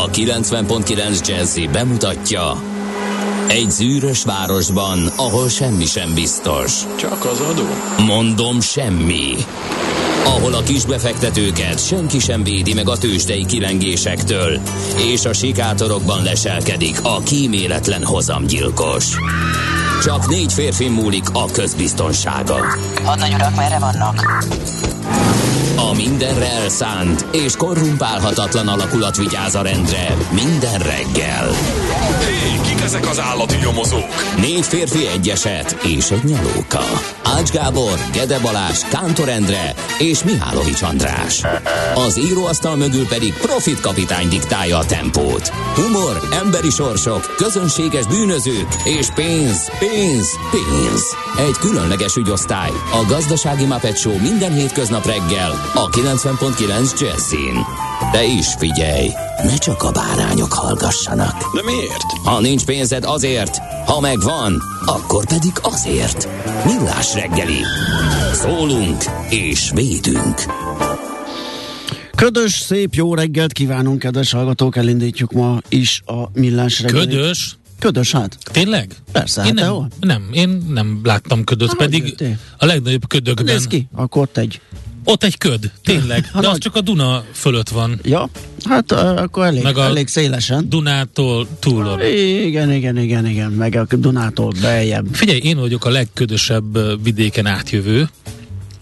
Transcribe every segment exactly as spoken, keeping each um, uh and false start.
A kilencven egész kilenc Jazzy bemutatja: egy zűrös városban, ahol semmi sem biztos. Csak az adó? Mondom, semmi. Ahol a kisbefektetőket senki sem védi meg a tőzsdei kilengésektől, és a sikátorokban leselkedik a kíméletlen hozamgyilkos. Csak négy férfi múlik a közbiztonsága. Hadnagy urak, merre vannak? A mindenre elszánt és korrumpálhatatlan alakulat vigyáz a rendre minden reggel. Hé, kik ezek az állati nyomozók? Négy férfi, egy eset és egy nyalóka. Ács Gábor, Gede Balázs, Kántor Endre és Mihálovics András. Az íróasztal mögül pedig Profit Kapitány diktálja a tempót. Humor, emberi sorsok, közönséges bűnözők és pénz, pénz, pénz. Egy különleges ügyosztály, a Gazdasági Mápet Show minden hétköznap reggel a kilencven egész kilenc Jazzyn. De is figyelj, ne csak a bárányok hallgassanak. De miért? Ha nincs pénzed, azért, ha megvan, akkor pedig azért. Millás reggeli. Szólunk és védünk. Ködös, szép jó reggelt kívánunk, kedves hallgatók, elindítjuk ma is a Millás reggelit. Ködös? Ködös, hát. Tényleg? Persze, én hát nem, nem, én nem láttam ködöt, ha pedig a legnagyobb ködökben. Nézd ki, akkor tegy. Ott egy köd, tényleg, de az csak a Duna fölött van. Ja, hát akkor elég, elég szélesen. Dunától túlon. Igen, igen, igen, igen, meg a Dunától beljebb. Figyelj, én vagyok a legködösebb vidéken átjövő,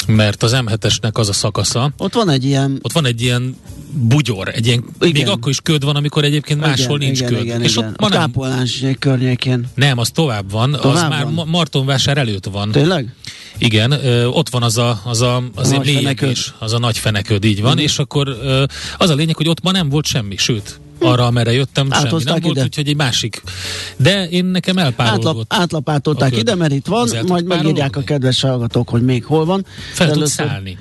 mert az M hetesnek az a szakasza. Ott van egy ilyen... Ott van egy ilyen bugyor, egy ilyen, még akkor is köd van, amikor egyébként máshol igen, nincs igen, köd. Igen, és igen. Ott a kápolás környékén. Nem, az tovább van, tovább az van? Már Martonvásár előtt van. Tényleg? Igen, ö, ott van az a, az a, az a mélyegés, az a nagy feneköd, így van, mm. és akkor ö, az a lényeg, hogy ott ma nem volt semmi, sőt, arra, amerre jöttem, semmi nem ide. Volt, úgyhogy egy másik. De én nekem elpárolgott. Átlap, átlapátolták ide, mert itt van, majd megírják a kedves hallgatók, hogy még hol van. Fel tud szállni.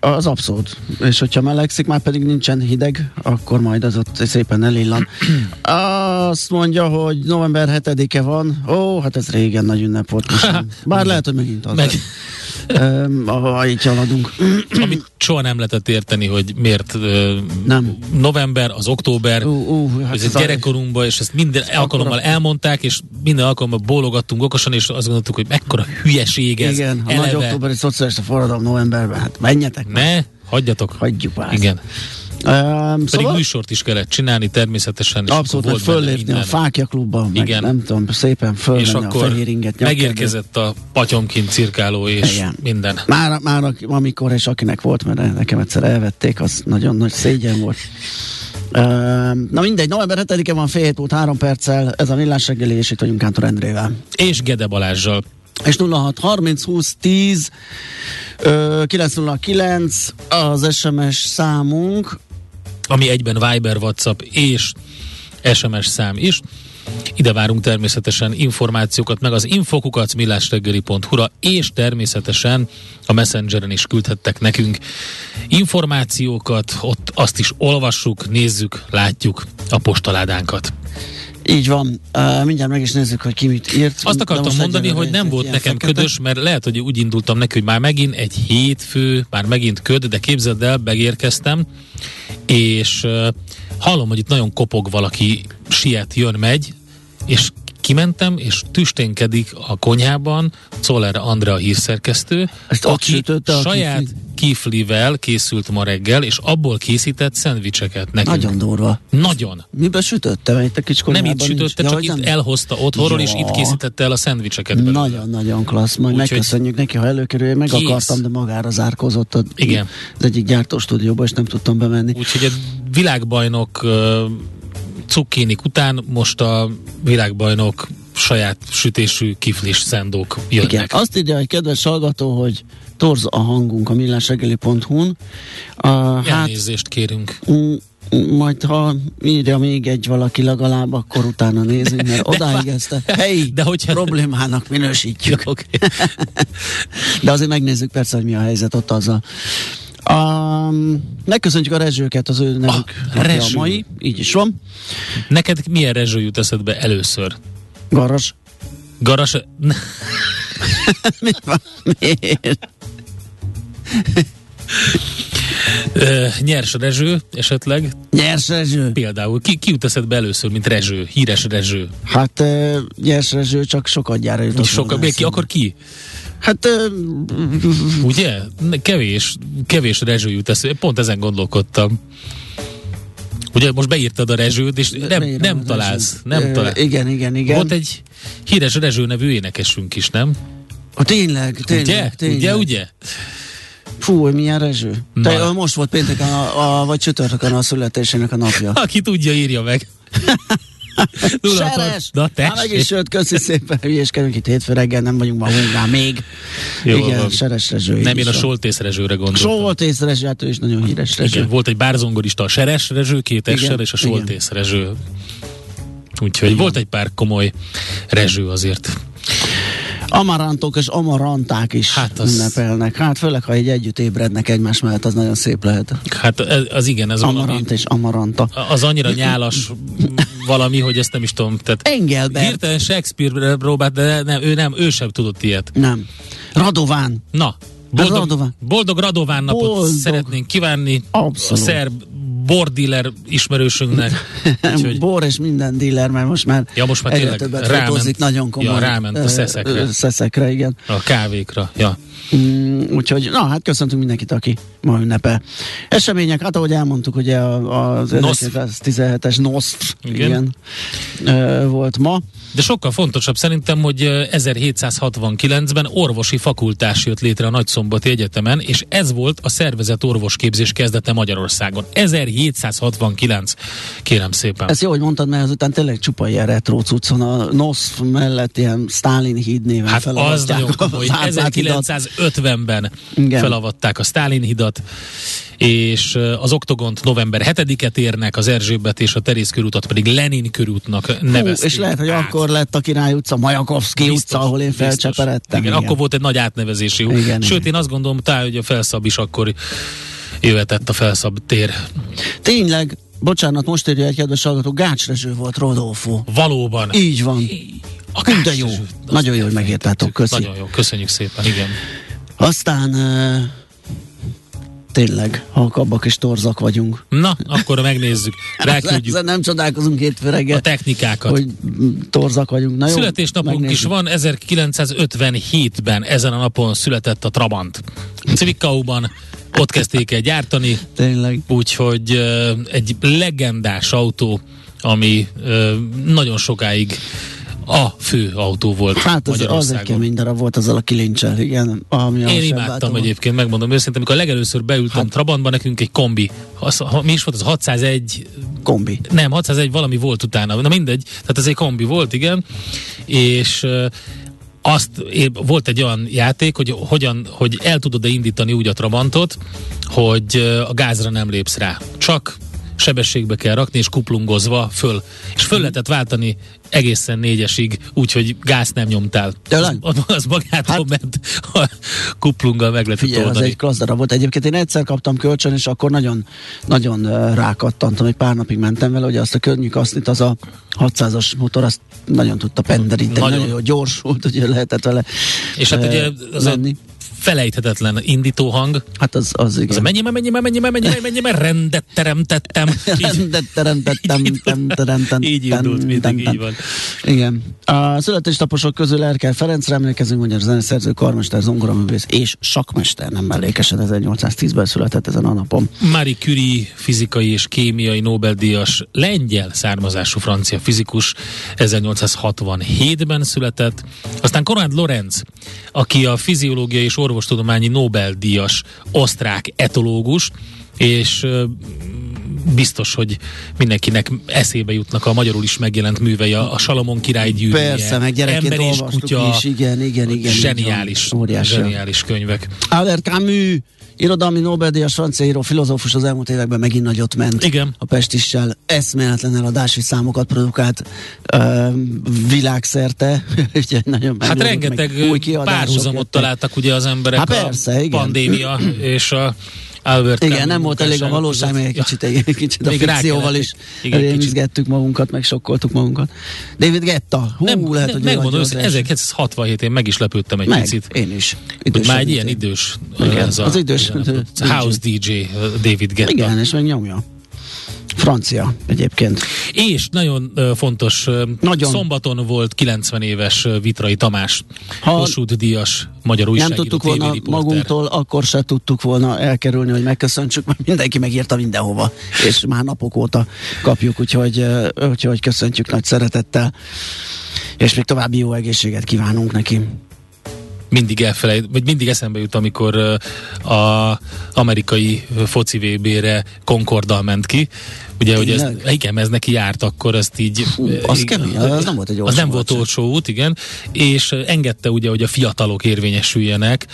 Az abszolút. És hogyha melegszik, már pedig nincsen hideg, akkor majd az ott szépen elillan. Azt mondja, hogy november hetedike van. Ó, hát ez régen nagy ünnep volt. Bár lehet, hogy megint az. Meg... Ha így haladunk. Amit soha nem lehetett érteni, hogy miért nem. November, az október, uh, uh, hát ez egy gyerekkorunkban, és ezt minden ez alkalommal akkora... elmondták, és minden alkalommal bólogattunk okosan, és azt gondoltuk, hogy mekkora hülyeség ez. Igen, a eleve. Nagy októberi szocialista forradalom novemberben, hát menjetek. Ne, meg. Hagyjatok. Hagyjuk már. Igen. Um, Pedig szóval? Műsort is kellett csinálni természetesen. Abszolút, meg föllépni a Fákja klubban, meg nem tudom, szépen fölmenni a fehér inget. Megérkezett a patyomkint cirkáló és igen. minden. Már, már amikor és akinek volt, mert nekem egyszer elvették, az nagyon nagy szégyen volt. Na mindegy, november hetedike van, fél hét volt, három perccel, ez a Millás reggeli, és itt vagyunk Kántor Endrével. És Gede Balázsral. És nulla hat harminc húsz tíz kilenc nulla kilenc az es em es számunk, ami egyben Viber, WhatsApp és es em es szám is. Ide várunk természetesen információkat, meg az info kukac millásreggeli pont hu-ra, és természetesen a Messengeren is küldhettek nekünk információkat, ott azt is olvassuk, nézzük, látjuk a postaládánkat. Így van, uh, mindjárt meg is nézzük, hogy ki mit írt. Azt akartam mondani, hogy nem volt nekem ködös, mert lehet, hogy úgy indultam neki, hogy már megint egy hétfő, már megint köd, de képzeld el, megérkeztem, és uh, hallom, hogy itt nagyon kopog valaki, siet, jön, megy, és kimentem, és tüsténkedik a konyhában Soltész Andrea a hírszerkesztő, ezt aki saját kifli. kiflivel készült ma reggel, és abból készített szendvicseket nekünk. Nagyon durva. Nagyon. Miben sütötte? Itt a kis konyhában nem itt sütötte, nincs. Csak ja, itt nem? Elhozta otthonról, ja. És itt készítette el a szendvicseket. Nagyon-nagyon klassz. Majd úgy megköszönjük hogy... neki, ha előkerül. Meg kész. Akartam, de magára zárkozott a... Igen. Az egyik gyártóstúdióba, és nem tudtam bemenni. Úgyhogy a világbajnok... Uh... cukkinik után most a világbajnok saját sütésű kiflis szendók jönnek. Igen, azt írja egy kedves hallgató, hogy torz a hangunk a millásreggeli pont hu-n. Elnézést kérünk. M- majd ha írja még egy valaki legalább, akkor utána nézünk, mert odáig ezt a helyi de hogyha... problémának minősítjük. Ja, okay. De azért megnézzük persze, hogy mi a helyzet ott azzal. Um, megköszöntjük a Rezsőket, az ő nevük a, a mai, így is van. Neked milyen Rezső jut eszedbe először? Garas. Garas? Mi van? Miért? Ö, nyers Rezső esetleg? Nyers Rezső? Például. Ki, ki jut eszedbe először, mint Rezső? Híres Rezső? Hát ö, Nyers Rezső csak sokadjára jutott. Soka, ki, akkor ki? Hát... Ö, ugye? Kevés, kevés Rezső jut eszedbe. Pont ezen gondolkodtam. Ugye most beírtad a Rezsőt, és nem, nem találsz. Nem találsz. Ö, igen, igen, igen. Volt egy híres Rezső nevű énekesünk is, nem? A tényleg, tényleg. Ugye? Tényleg. Ugye, ugye? Fú, milyen Rezső. Te, most volt pénteken, a, a, vagy csütörtökön a születésének a napja. Aki tudja, írja meg. Seres! Na, tessék! Há, meg is jött, köszi szépen, hülyéskedünk itt hétfő reggel, nem vagyunk ma hungár még. Jó, igen, van. Seres Rezső. Nem, én a Soltész Rezsőre gondoltam. Soltész Rezső, hát ő is nagyon híres Rezső. Igen, volt egy bárzongorista, a Seres Rezső, két essel, és a Soltész Rezső. Úgyhogy igen. Volt egy pár komoly Rezső azért. Amarántok és amaranták is hát az... ünnepelnek. Hát főleg, ha egy együtt ébrednek egymás mellett, az nagyon szép lehet. Hát ez, az igen, ez amarant valami... és amaranta. Az annyira nyálas valami, hogy ezt nem is tudom. Tehát Engelbert. Hirtelen Shakespeare próbált, de nem, ő nem, ő sem tudott ilyet. Nem. Radován. Na, boldog Radován, boldog Radován napot boldog. Szeretnénk kívánni. Abszolút. A szerb bordiller ismerősünknek. Úgyhogy... Bor és minden dealer, mert most már, ja, már egyre többet fotózik, nagyon komoly. Ja, ráment a szeszekre. Ö, szeszekre, igen. A kávékra, ja. Mm, úgyhogy, na hát köszöntünk mindenkit, aki ma ünnepel. Események, hát ahogy elmondtuk, ugye az tizenhetes NOSZT igen. Igen, volt ma. De sokkal fontosabb szerintem, hogy ezerhétszázhatvankilencben orvosi fakultás jött létre a Nagyszombati Egyetemen, és ez volt a szervezett orvosképzés kezdete Magyarországon. ezerhétszázhatvankilenc, kérem szépen. Ez jó, hogy mondtad, mert azután tényleg csupa ilyen retro cuccon, a NOSZT mellett ilyen Sztálin híd néven hát felavatják. Hát az nagyon ezerkilencszázötvenben igen. Felavatták a Sztálin hidat, és az Oktogont november hetedikét érnek, az Erzsébet és a Teréz körútat pedig Lenin körútnak nevezték. Hú, és lehet, hogy át. Akkor lett a Király utca, Majakovszki biztos, utca, ahol én felcseperedtem. Igen, igen, akkor volt egy nagy átnevezési út. Igen, sőt, igen. Én azt gondolom, tá, hogy a Felszab is akkor jöhetett a Felszab tér. Tényleg, bocsánat, most írja egy kedves hallgató, Gács Rezső volt Rodolfo. Valóban. Így van. Hú, de jó. Nagyon jó, hogy megértátok. Köszönjük. Nagyon jó, köszönjük szépen. Igen. Aztán... Tényleg, halkabbak és torzak vagyunk. Na, akkor megnézzük. Ráküldjük. Nem csodálkozunk hétfő reggel. A technikákat. Hogy torzak vagyunk. Na, jó, születésnapunk megnézzük. Is van. ezerkilencszázötvenhétben ezen a napon született a Trabant. Cvikauban ott kezdték el gyártani. Tényleg. Úgyhogy uh, egy legendás autó, ami uh, nagyon sokáig a fő autó volt hát az, Magyarországon. Hát az egy kemény darab volt azzal a kilincsel, igen. Ami én imádtam egyébként, megmondom őszintén, amikor legelőször beültem hát. Trabantba, nekünk egy kombi. Az, ha, mi is volt az? hatszázegy kombi. Nem, hatszázegy valami volt utána. Na mindegy, tehát ez egy kombi volt, igen. És azt volt egy olyan játék, hogy hogyan, hogy el tudod-e indítani úgy a Trabantot, hogy a gázra nem lépsz rá. Csak sebességbe kell rakni, és kuplungozva föl. És föl lehetett váltani egészen négyesig, úgyhogy gáz nem nyomtál. Tőlem? Az, az magától hát, ment, a kuplunggal meg lehetett figyelj, oldani. Az egy klassz darab volt. Egyébként én egyszer kaptam kölcsön, és akkor nagyon, nagyon rákattantam, egy pár napig mentem vele, hogy azt a könnyűkasznit, az a hatszázas motor, azt nagyon tudta penderíteni, nagyon, nagyon jó, gyors volt, hogy lehetett vele és hát ugye az lenni. Felejthetetlen indítóhang. Hát az, az igen. Mennyi, mennyi, mennyi, mennyi, mennyi, rendet teremtettem. Rendet teremtettem. Így indult, mindig így van. Igen. A születésnaposok közül Erkel Ferencre emlékezünk, magyar zeneszerző, karmester, zongoraművész és sakkmester, nem mellékesen ezernyolcszáztízben született ezen a napon. Marie Curie fizikai és kémiai Nobel-díjas lengyel származású francia fizikus ezernyolcszázhatvanhétben született. Aztán Konrad Lorenz, aki a fiziológiai és orvosi orvostudományi Nobel-díjas osztrák etológus, és biztos, hogy mindenkinek eszébe jutnak a magyarul is megjelent művei, a, a Salamon király gyűrűje. Persze, meg gyerekként ember és kutya, is, igen, igen, igen. Zseniális, zseniális könyvek. Albert Camus, irodalmi Nobel-díjas francia író, filozófus, az elmúlt években megint nagyot ment. Igen. A Pestissel eszméletlen eladási számokat produkált uh, világszerte. Nagyon hát rengeteg párhuzamot találtak ugye az emberek, hát persze, a igen. pandémia és a Albert igen, Camus, nem volt elég a valóság, még egy kicsit, egy kicsit a fikcióval is rémizgettük magunkat, meg sokkoltuk magunkat. David Guetta. Hú, nem, lehet, nem, hogy megmondom, ezerkilencszázhatvanhét-én meg is lepődtem egy meg, picit. Én is. Idős, már egy ilyen idős. Igen, az, a, az idős. A house dé jé David Guetta. Igen, és meg nyomja. Francia egyébként. És nagyon uh, fontos, uh, nagyon. Szombaton volt kilencven éves uh, Vitrai Tamás, Kossuth Díjas magyar újságíró, nem tudtuk volna riporter. Magunktól, akkor se tudtuk volna elkerülni, hogy megköszöntsük, mert mindenki megírta mindenhova, és már napok óta kapjuk, úgyhogy, uh, úgyhogy köszöntjük nagy szeretettel, és még további jó egészséget kívánunk neki. Mindig elfelejt, vagy mindig eszembe jut, amikor uh, a amerikai foci vé bére Concorddal ment ki. Ugye, hogy ez, igen, ez neki járt akkor, ezt így... Hú, az így, kemény, az nem volt egy olcsó út. Az nem volt olcsó út, igen, és engedte ugye, hogy a fiatalok érvényesüljenek,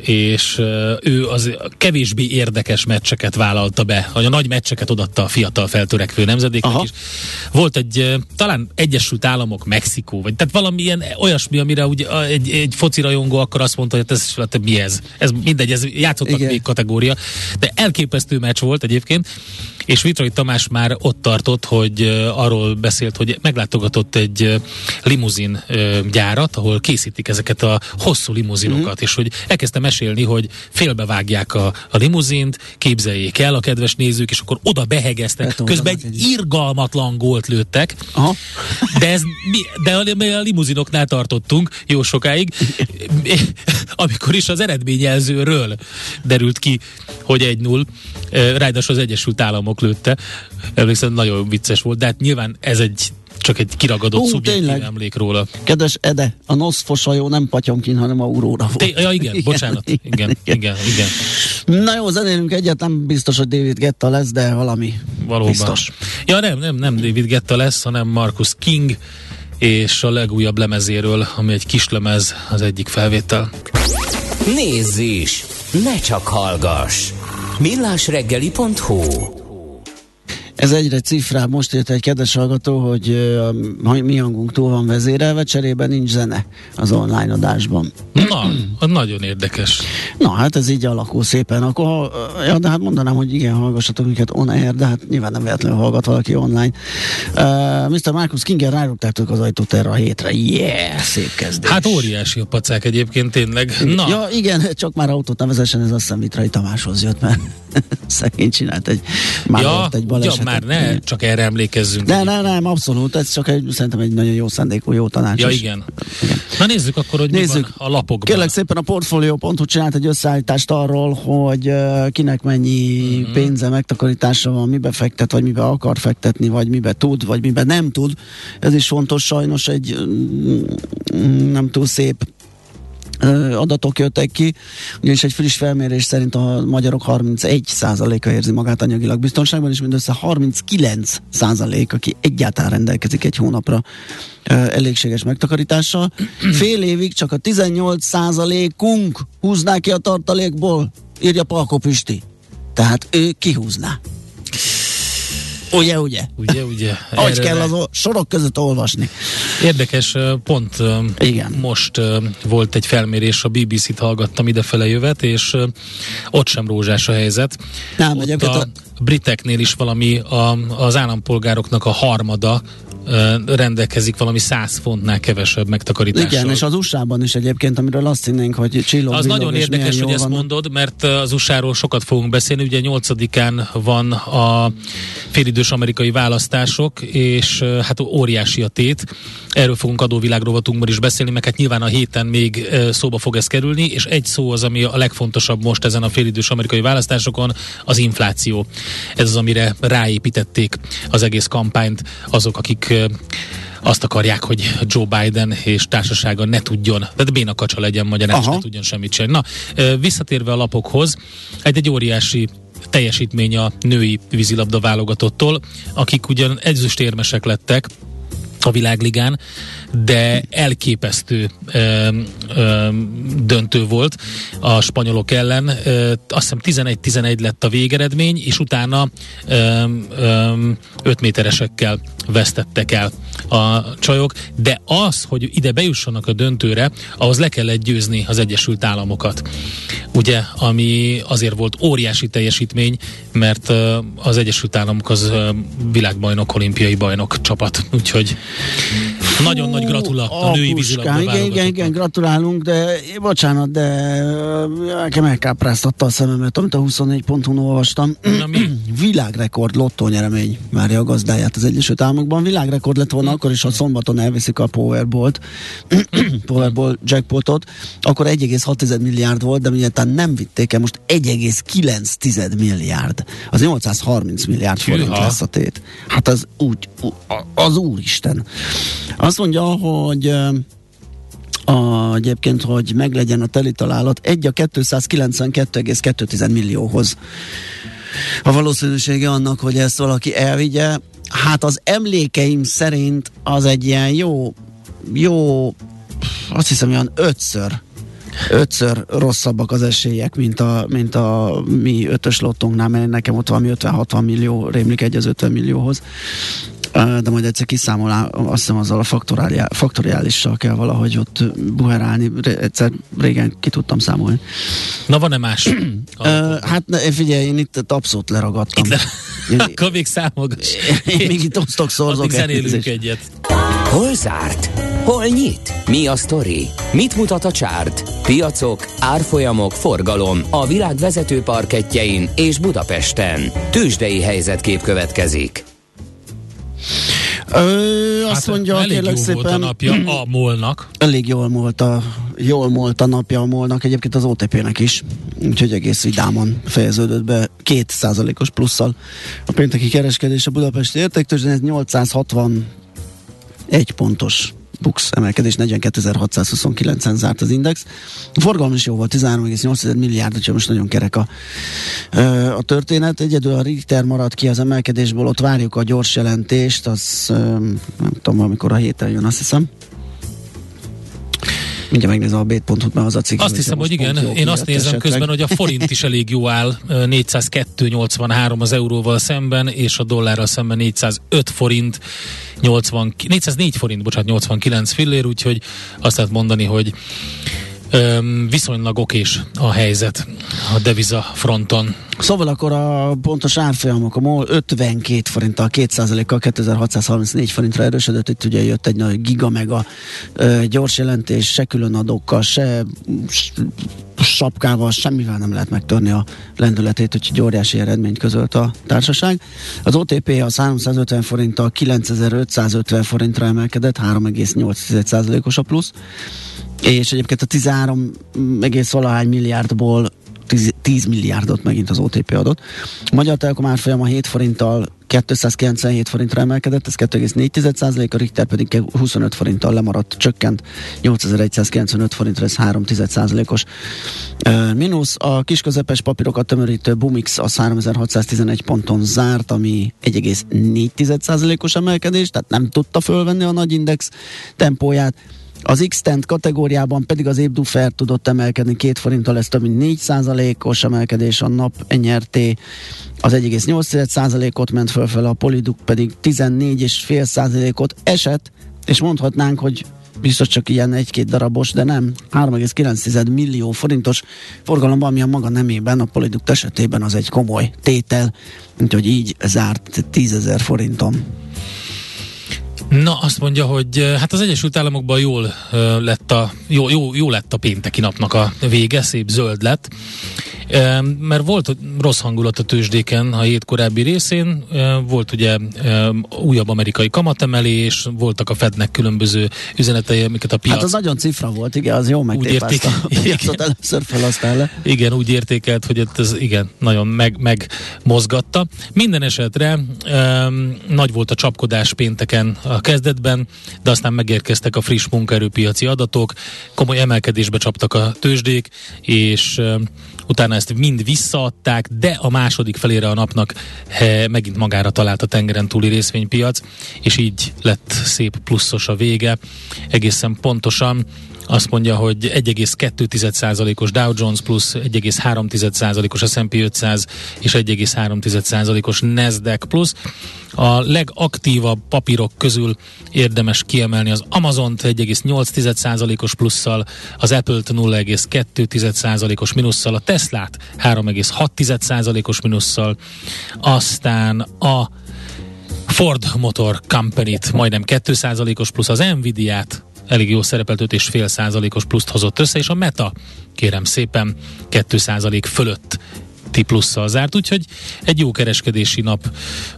és ő az kevésbé érdekes meccseket vállalta be, hogy a nagy meccseket odatta a fiatal feltörekvő nemzedéknek. Aha. Is. Volt egy, talán Egyesült Államok, Mexikó, vagy tehát valamilyen olyasmi, amire ugye egy, egy foci rajongó akkor azt mondta, hogy ez, hát mi ez? Ez mindegy, ez játszottak igen. Még kategória, de elképesztő meccs volt egyébként. És Vitrai Tamás már ott tartott, hogy uh, arról beszélt, hogy meglátogatott egy uh, limuzin uh, gyárat, ahol készítik ezeket a hosszú limuzinokat, mm-hmm. és hogy elkezdte mesélni, hogy félbevágják a, a limuzint, képzeljék el a kedves nézők, és akkor oda behegeztek. Beton, közben egy is. Irgalmatlan gólt lőttek, aha. de, ez, mi, de a, a limuzinoknál tartottunk jó sokáig, amikor is az eredményjelzőről derült ki, hogy egy null, uh, ráadásul az Egyesült Államok lőtte. Emlékszem, nagyon vicces volt, de hát nyilván ez egy csak egy kiragadott szubjektív emlék róla. Kedves Ede, a noszfosajó nem Patyomkin, hanem a Uróra volt. Te, ja igen, igen, bocsánat. Igen igen, igen, igen, igen. Na jó, zenélünk egyet, nem biztos, hogy David Guetta lesz, de valami valóban. Biztos. Ja nem, nem, nem David Guetta lesz, hanem Marcus King és a legújabb lemezéről, ami egy kis lemez, az egyik felvétel. Nézz is! Ne csak hallgass! millásreggeli pont hu. Ez egyre cifrább. Most írt egy kedves hallgató, hogy uh, mi hangunk túl van vezérelve, cserében nincs zene az online adásban. Na, nagyon érdekes. Na, hát ez így alakul szépen. Akkor, ha, ja, de hát mondanám, hogy igen, hallgassatok minket on air, de hát nyilván nem véletlenül hallgat valaki online. Uh, miszter Marcus Kinger, rárugtátok az ajtót erre a hétre. Yeah! Szép kezdés. Hát óriási a pacák egyébként, tényleg. Na. Ja, igen, csak már autót nem vezessen, ez azt hiszem Vitrai Tamáshoz jött, mert szegény csinált egy, már ja, egy balesetet. Már ne, csak erre emlékezzünk. Ne, ne, nem, abszolút, ez csak egy, szerintem egy nagyon jó szándékú, jó tanács. Ja, igen. igen. Na nézzük akkor, hogy nézzük. Mi van a lapokban. Kérlek szépen, a Portfolio.hu csinált egy összeállítást arról, hogy kinek mennyi mm-hmm. pénze, megtakarítása van, mibe fektet, vagy mibe akar fektetni, vagy mibe tud, vagy mibe nem tud. Ez is fontos, sajnos egy nem túl szép adatok jöttek ki, ugyanis egy friss felmérés szerint a magyarok harmincegy százaléka érzi magát anyagilag biztonságban, és mindössze harminckilenc százalék, aki egyáltalán rendelkezik egy hónapra elégséges megtakarítással. Fél évig csak a tizennyolc százalékunk húzná ki a tartalékból, írja Palko Püsti. Tehát ő kihúzná. Ugye, ugye? Ugye, ugye. Ahogy kell le... az o- sorok között olvasni. Érdekes, pont igen. Most volt egy felmérés, a bé bé cét hallgattam idefele jövet, és ott sem rózsás a helyzet. Nem, ott a, a briteknél is valami a, az állampolgároknak a harmada rendelkezik valami száz fontnál kevesebb megtakarítással. Igen, és az u es á-ban is egyébként, amiről azt hinnénk, hogy csillog. Az nagyon érdekes, hogy ezt mondod, mert az u es á-ról sokat fogunk beszélni. Ugye nyolcadikán van a félidős amerikai választások, és hát óriási a tét. Erről fogunk adóvilágrovatunk is beszélni, meg hát nyilván a héten még szóba fog ez kerülni, és egy szó az, ami a legfontosabb most ezen a félidős amerikai választásokon, az infláció. Ez az, amire ráépítették az egész kampányt azok, akik azt akarják, hogy Joe Biden és társasága ne tudjon, tehát béna kacsa legyen magyarán, és ne tudjon semmit csinálni. Na, visszatérve a lapokhoz, egy, egy óriási teljesítmény a női vízilabda válogatottól, akik ugyan ezüstérmesek lettek a világligán, de elképesztő ö, ö, döntő volt a spanyolok ellen. Ö, azt hiszem tizenegy tizenegy lett a végeredmény, és utána öt méteresekkel vesztettek el a csajok, de az, hogy ide bejussanak a döntőre, ahhoz le kellett győzni az Egyesült Államokat. Ugye, ami azért volt óriási teljesítmény, mert az Egyesült Államok az világbajnok, olimpiai bajnok csapat, úgyhogy Fú, nagyon nagy gratula a női vízilabda válogatott. Igen, igen, gratulálunk, de bocsánat, de nekem elkápráztatta a szememet, amit a huszonnégy pont hu-n olvastam. Világrekord lottónyeremény várja a gazdáját az Egyesült Államokban. Világrekord lett volna akkor is, ha szombaton elviszik a Powerballt, Powerball jackpotot, akkor egy egész hat milliárd volt, de miután nem vitték el, most egy egész kilenc milliárd. Az nyolcszázharminc milliárd forint lesz a tét. Hát az úgy, az úristen. Azt mondja, hogy a, egyébként, hogy meglegyen a teli találat, egy a kétszázkilencvenkettő egész kettő millióhoz. A valószínűsége annak, hogy ezt valaki elvigye, hát az emlékeim szerint az egy ilyen jó, jó, azt hiszem olyan ötször, ötször rosszabbak az esélyek, mint a, mint a mi ötös lottónknál, mert nekem ott valami ötven-hatvan millió, rémlik egy az ötven millióhoz. De majd egyszer kiszámolám, azt hiszem azzal a faktoriálissal kell valahogy ott buherálni, egyszer régen ki tudtam számolni. Na, van-e más? Hát figyelj, én itt abszolút leragadtam. Itt le... Akkor még számolgass. Én még itt osztok, szorzok. Addig zenélünk egyet. Hol zárt? Hol nyit? Mi a sztori? Mit mutat a csárt? Piacok, árfolyamok, forgalom a világ vezető parkettjein és Budapesten. Tőzsdei helyzetkép következik. Ö, azt hát mondja, elég kérlek jó szépen, volt a napja a MOL-nak. Elég jól volt a, jól volt a napja a MOL-nak, egyébként az o té pének is. Úgyhogy egész vidáman fejeződött be két százalékos plusszal a pénteki kereskedés a budapesti értéktőzsdén. Ez nyolcszázhatvanegy pontos bux emelkedés, negyvenkétezer-hatszázhuszonkilencen zárt az index. A forgalom is jó volt, tizenhárom egész nyolc milliárd, úgyhogy most nagyon kerek a, a történet. Egyedül a Richter maradt ki az emelkedésből, ott várjuk a gyors jelentést, az nem tudom, valamikor a héten jön, azt hiszem. Mindjárt megnézem a bét.hu-t, mert az a cikk. Azt hiszem, hogy igen. Én miatt, azt nézem esetleg közben, hogy a forint is elég jó áll. négyszázkettő nyolcvanhárom az euróval szemben, és a dollárral szemben négyszázöt forint, nyolcvan, négyszáznégy forint, bocsánat, nyolcvankilenc fillér, úgyhogy azt lehet mondani, hogy öm, viszonylag okés a helyzet a deviza fronton. Szóval akkor a pontos árfolyamok, a MOL ötvenkét forinttal, két százalékkal kétezer-hatszázharmincnégy forintra erősödött. Itt ugye jött egy nagy gigamega gyors jelentés, se különadókkal, se sapkával, semmivel nem lehet megtörni a lendületét, úgyhogy óriási eredményt közölt a társaság. Az o té pé az háromszázötven forinttal kilencezer-ötszázötven forintra emelkedett, három egész nyolc százalékos a plusz, és egyébként a tizenhárom egész valahány milliárdból tíz milliárdot megint az o té pé adott. A Magyar Telekom árfolyama hét forinttal kétszázkilencvenhét forintra emelkedett, ez két egész négy százalék, a Richter pedig huszonöt forinttal lemaradt, csökkent nyolcezer-száz kilencvenöt forintra, ez három egész egy százalékos uh, mínusz. A kisközepes papírokat tömörítő Bumix az háromezer-hatszáztizenegy ponton zárt, ami egy egész négy százalékos emelkedés, tehát nem tudta fölvenni a nagy index tempóját. Az X-Tent kategóriában pedig az Ébdufer tudott emelkedni két forinttal, ez több mint négy százalékos emelkedés, a Nap en er té az egy egész nyolc százalékot ment fölfele, a Poliduk pedig tizennégy egész öt százalékot esett, és mondhatnánk, hogy biztos csak ilyen egy-két darabos, de nem, három egész kilenc millió forintos forgalomban, ami a maga nemében a Poliduk esetében az egy komoly tétel, úgyhogy így zárt tízezer forinton. Na, azt mondja, hogy hát az Egyesült Államokban jól lett a, jó, jó, jó lett a pénteki napnak a vége, szép zöld lett, mert volt rossz hangulat a tőzsdéken a hét korábbi részén, volt ugye újabb amerikai kamatemelés, voltak a Fednek különböző üzenetei, amiket a piac... Hát az nagyon cifra volt, igen, az jó megtépázta a piacot először fel, aztán le. Igen, úgy értékelt, hogy ez igen, nagyon meg, megmozgatta. Minden esetre nagy volt a csapkodás pénteken a kezdetben, de aztán megérkeztek a friss munkaerőpiaci adatok, komoly emelkedésbe csaptak a tőzsdék, és utána ezt mind visszaadták, de a második felére a napnak he, megint magára talált a tengeren túli részvénypiac, és így lett szép pluszos a vége. Egészen pontosan azt mondja, hogy egy egész kettő tized százalékos Dow Jones plusz, egy egész három tized százalékos S and P ötszáz és egy egész három tized százalékos Nasdaq plusz. A legaktívabb papírok közül érdemes kiemelni az Amazont egy egész nyolc tized százalékos plusszal, az Apple-t nulla egész kettő tized százalékos minusszal, a Teslát három egész hat tized százalékos minusszal, aztán a Ford Motor Company-t majdnem két százalékos plusz, az Nvidia-t elég jó szerepelt, öt egész öt tized százalékos pluszt hozott össze, és a Meta, kérem szépen, két százalék fölött ti plusszal zárt, úgyhogy egy jó kereskedési nap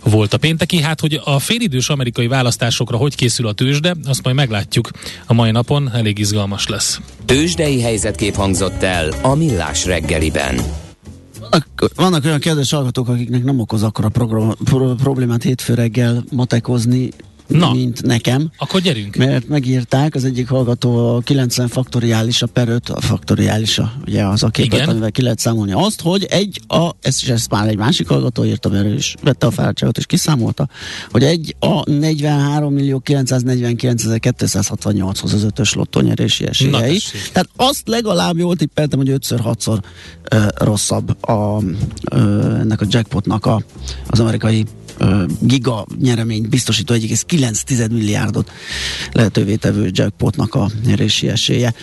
volt a pénteki. Hát, hogy a félidős amerikai választásokra hogy készül a tőzsde, azt majd meglátjuk a mai napon, elég izgalmas lesz. Tőzsdei helyzetkép hangzott el a Millás reggeliben. Vannak olyan kedves hallgatók, akiknek nem okoz akkora program, pro, problémát hétfő reggel matekozni, na, mint nekem. Akkor gyerünk. Mert megírták, az egyik hallgató a kilencven faktoriális, a per öt a faktoriális, ugye az a képet, amivel ki lehet számolni. Azt, hogy egy, a, ezt, ezt már egy másik hallgató írta, mert ő is vette a fáradtságot és kiszámolta, hogy egy a negyvenhárom millió kilencszáznegyvenkilencezer-kétszázhatvannyolchoz az ötös lottónyerési esélyei. Tehát azt legalább jól tippeltem, hogy ötször-hatszor uh, rosszabb a, uh, ennek a jackpotnak a, az amerikai giga nyeremény biztosító egy egész kilenc tized milliárdot lehetővé tevő jackpotnak a nyerési esélye.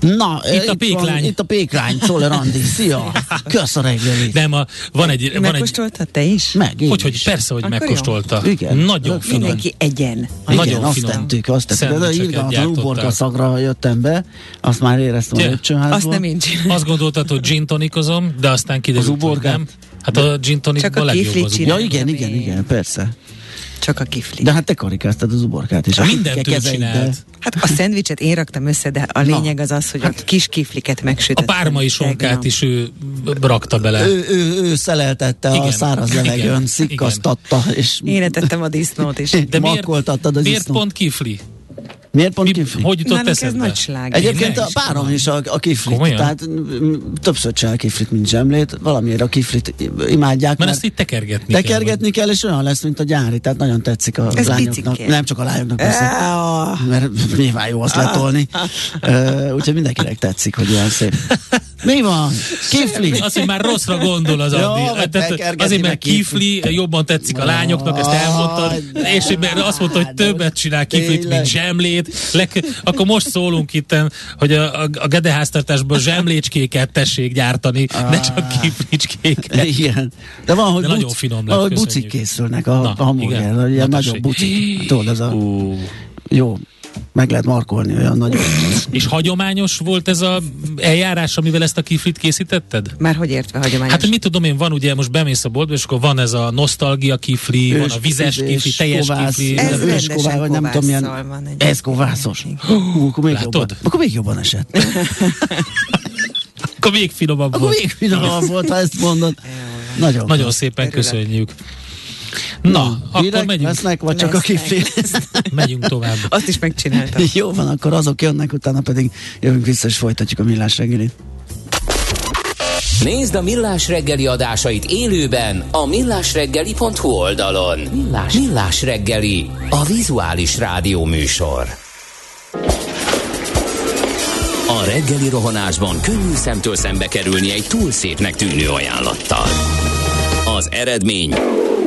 Na, itt, itt a péklány. Van, itt a péklány, Czoller Andi, szia! Kösz a reggelit! Nem, a, van egy... Megkóstoltad te is? Meg, én hogy, is. Persze, hogy akkor megkóstolta. Igen. Nagyon finom. Mindenki egyen. Nagyon igen, azt finom. Tettük, azt tettük. De irgalmatlan uborka szagra jöttem be, azt már éreztem a lépcsőházban. Azt nem én csinálom. Azt gondoltad, hogy gin tonikozom, de aztán kiderült, hogy nem. Hát a gin tonicban legjobb az uborka. Ja, igen, igen, igen, persze. Csak a kifli. De hát te karikáztad az uborkát is. Mindentől csinált. Hát a szendvicset én raktam össze, de a lényeg az az, hogy hát a kis kifliket megsütött. A pármai sonkát is ő rakta bele. Ő, ő, ő szeleltette, igen, a száraz levegőn, szikkasztatta. Én etettem a disznót is. De makkoltattad az disznót. Miért pont kifli? Miért pont mi, kifli? Hogy jutott eszedbe? Egyébként a párom is a, a kiflit. Komolyan? Tehát többször csinál kiflit, mint zsemlét. Valamiért a kiflit imádják. Mert ezt így tekergetni, tekergetni kell, kell, és olyan lesz, mint a gyári. Tehát nagyon tetszik a ez lányoknak. Picike. Nem csak a lányoknak persze. Mert nyilván jó azt letolni. Úgyhogy mindenkinek tetszik, hogy olyan szép. Mi van? Kifli. Azt, hogy már rosszra gondol az Andi. Azért, mert kifli jobban tetszik a lányoknak, ezt elmondtad. És azt mondta, hogy többet csinál kiflit, mint zsemlét. Leg, akkor most szólunk itten, hogy a, a, a Gede háztartásban zsemlécskéket tessék gyártani, ah, ne csak kiflicskéket. Igen. De van, hogy, de buc, finom lett, van, hogy bucik készülnek a, a hamburgerrel, ilyen nagyobb bucik. Tudod, ez a... Uh. Jó. Meg lehet markolni olyan nagyon. És hagyományos volt ez az eljárás, amivel ezt a kiflit készítetted? Már hogy értve hagyományos? Hát mit tudom én, van ugye, most bemész a boltba, és akkor van ez a nosztalgia kifli, ős, van a vizes kifli, teljes kovász, kifli. Ez rendesen kovász, nem tudom, milyen... van. Egy ez kovászos. Hú, akkor még látod? Jobban. Akkor még jobban esett. Akkor még finomabb volt. Akkor még finomabb volt, ha ezt mondod. Nagyon, nagyon szépen örülök. Köszönjük. Na, hírek, akkor megyünk. Lesznek, vagy lesznek. Csak a kifli. Megyünk tovább. Azt is megcsináltam. Jó van, akkor azok jönnek, utána pedig jövünk vissza, és folytatjuk a Millás reggelit. Nézd a Millás reggeli adásait élőben a millásreggeli pont hu oldalon. Millás, Millás reggeli, a vizuális rádió műsor. A reggeli rohanásban könnyű szemtől szembe kerülni egy túl szépnek tűnő ajánlattal. Az eredmény...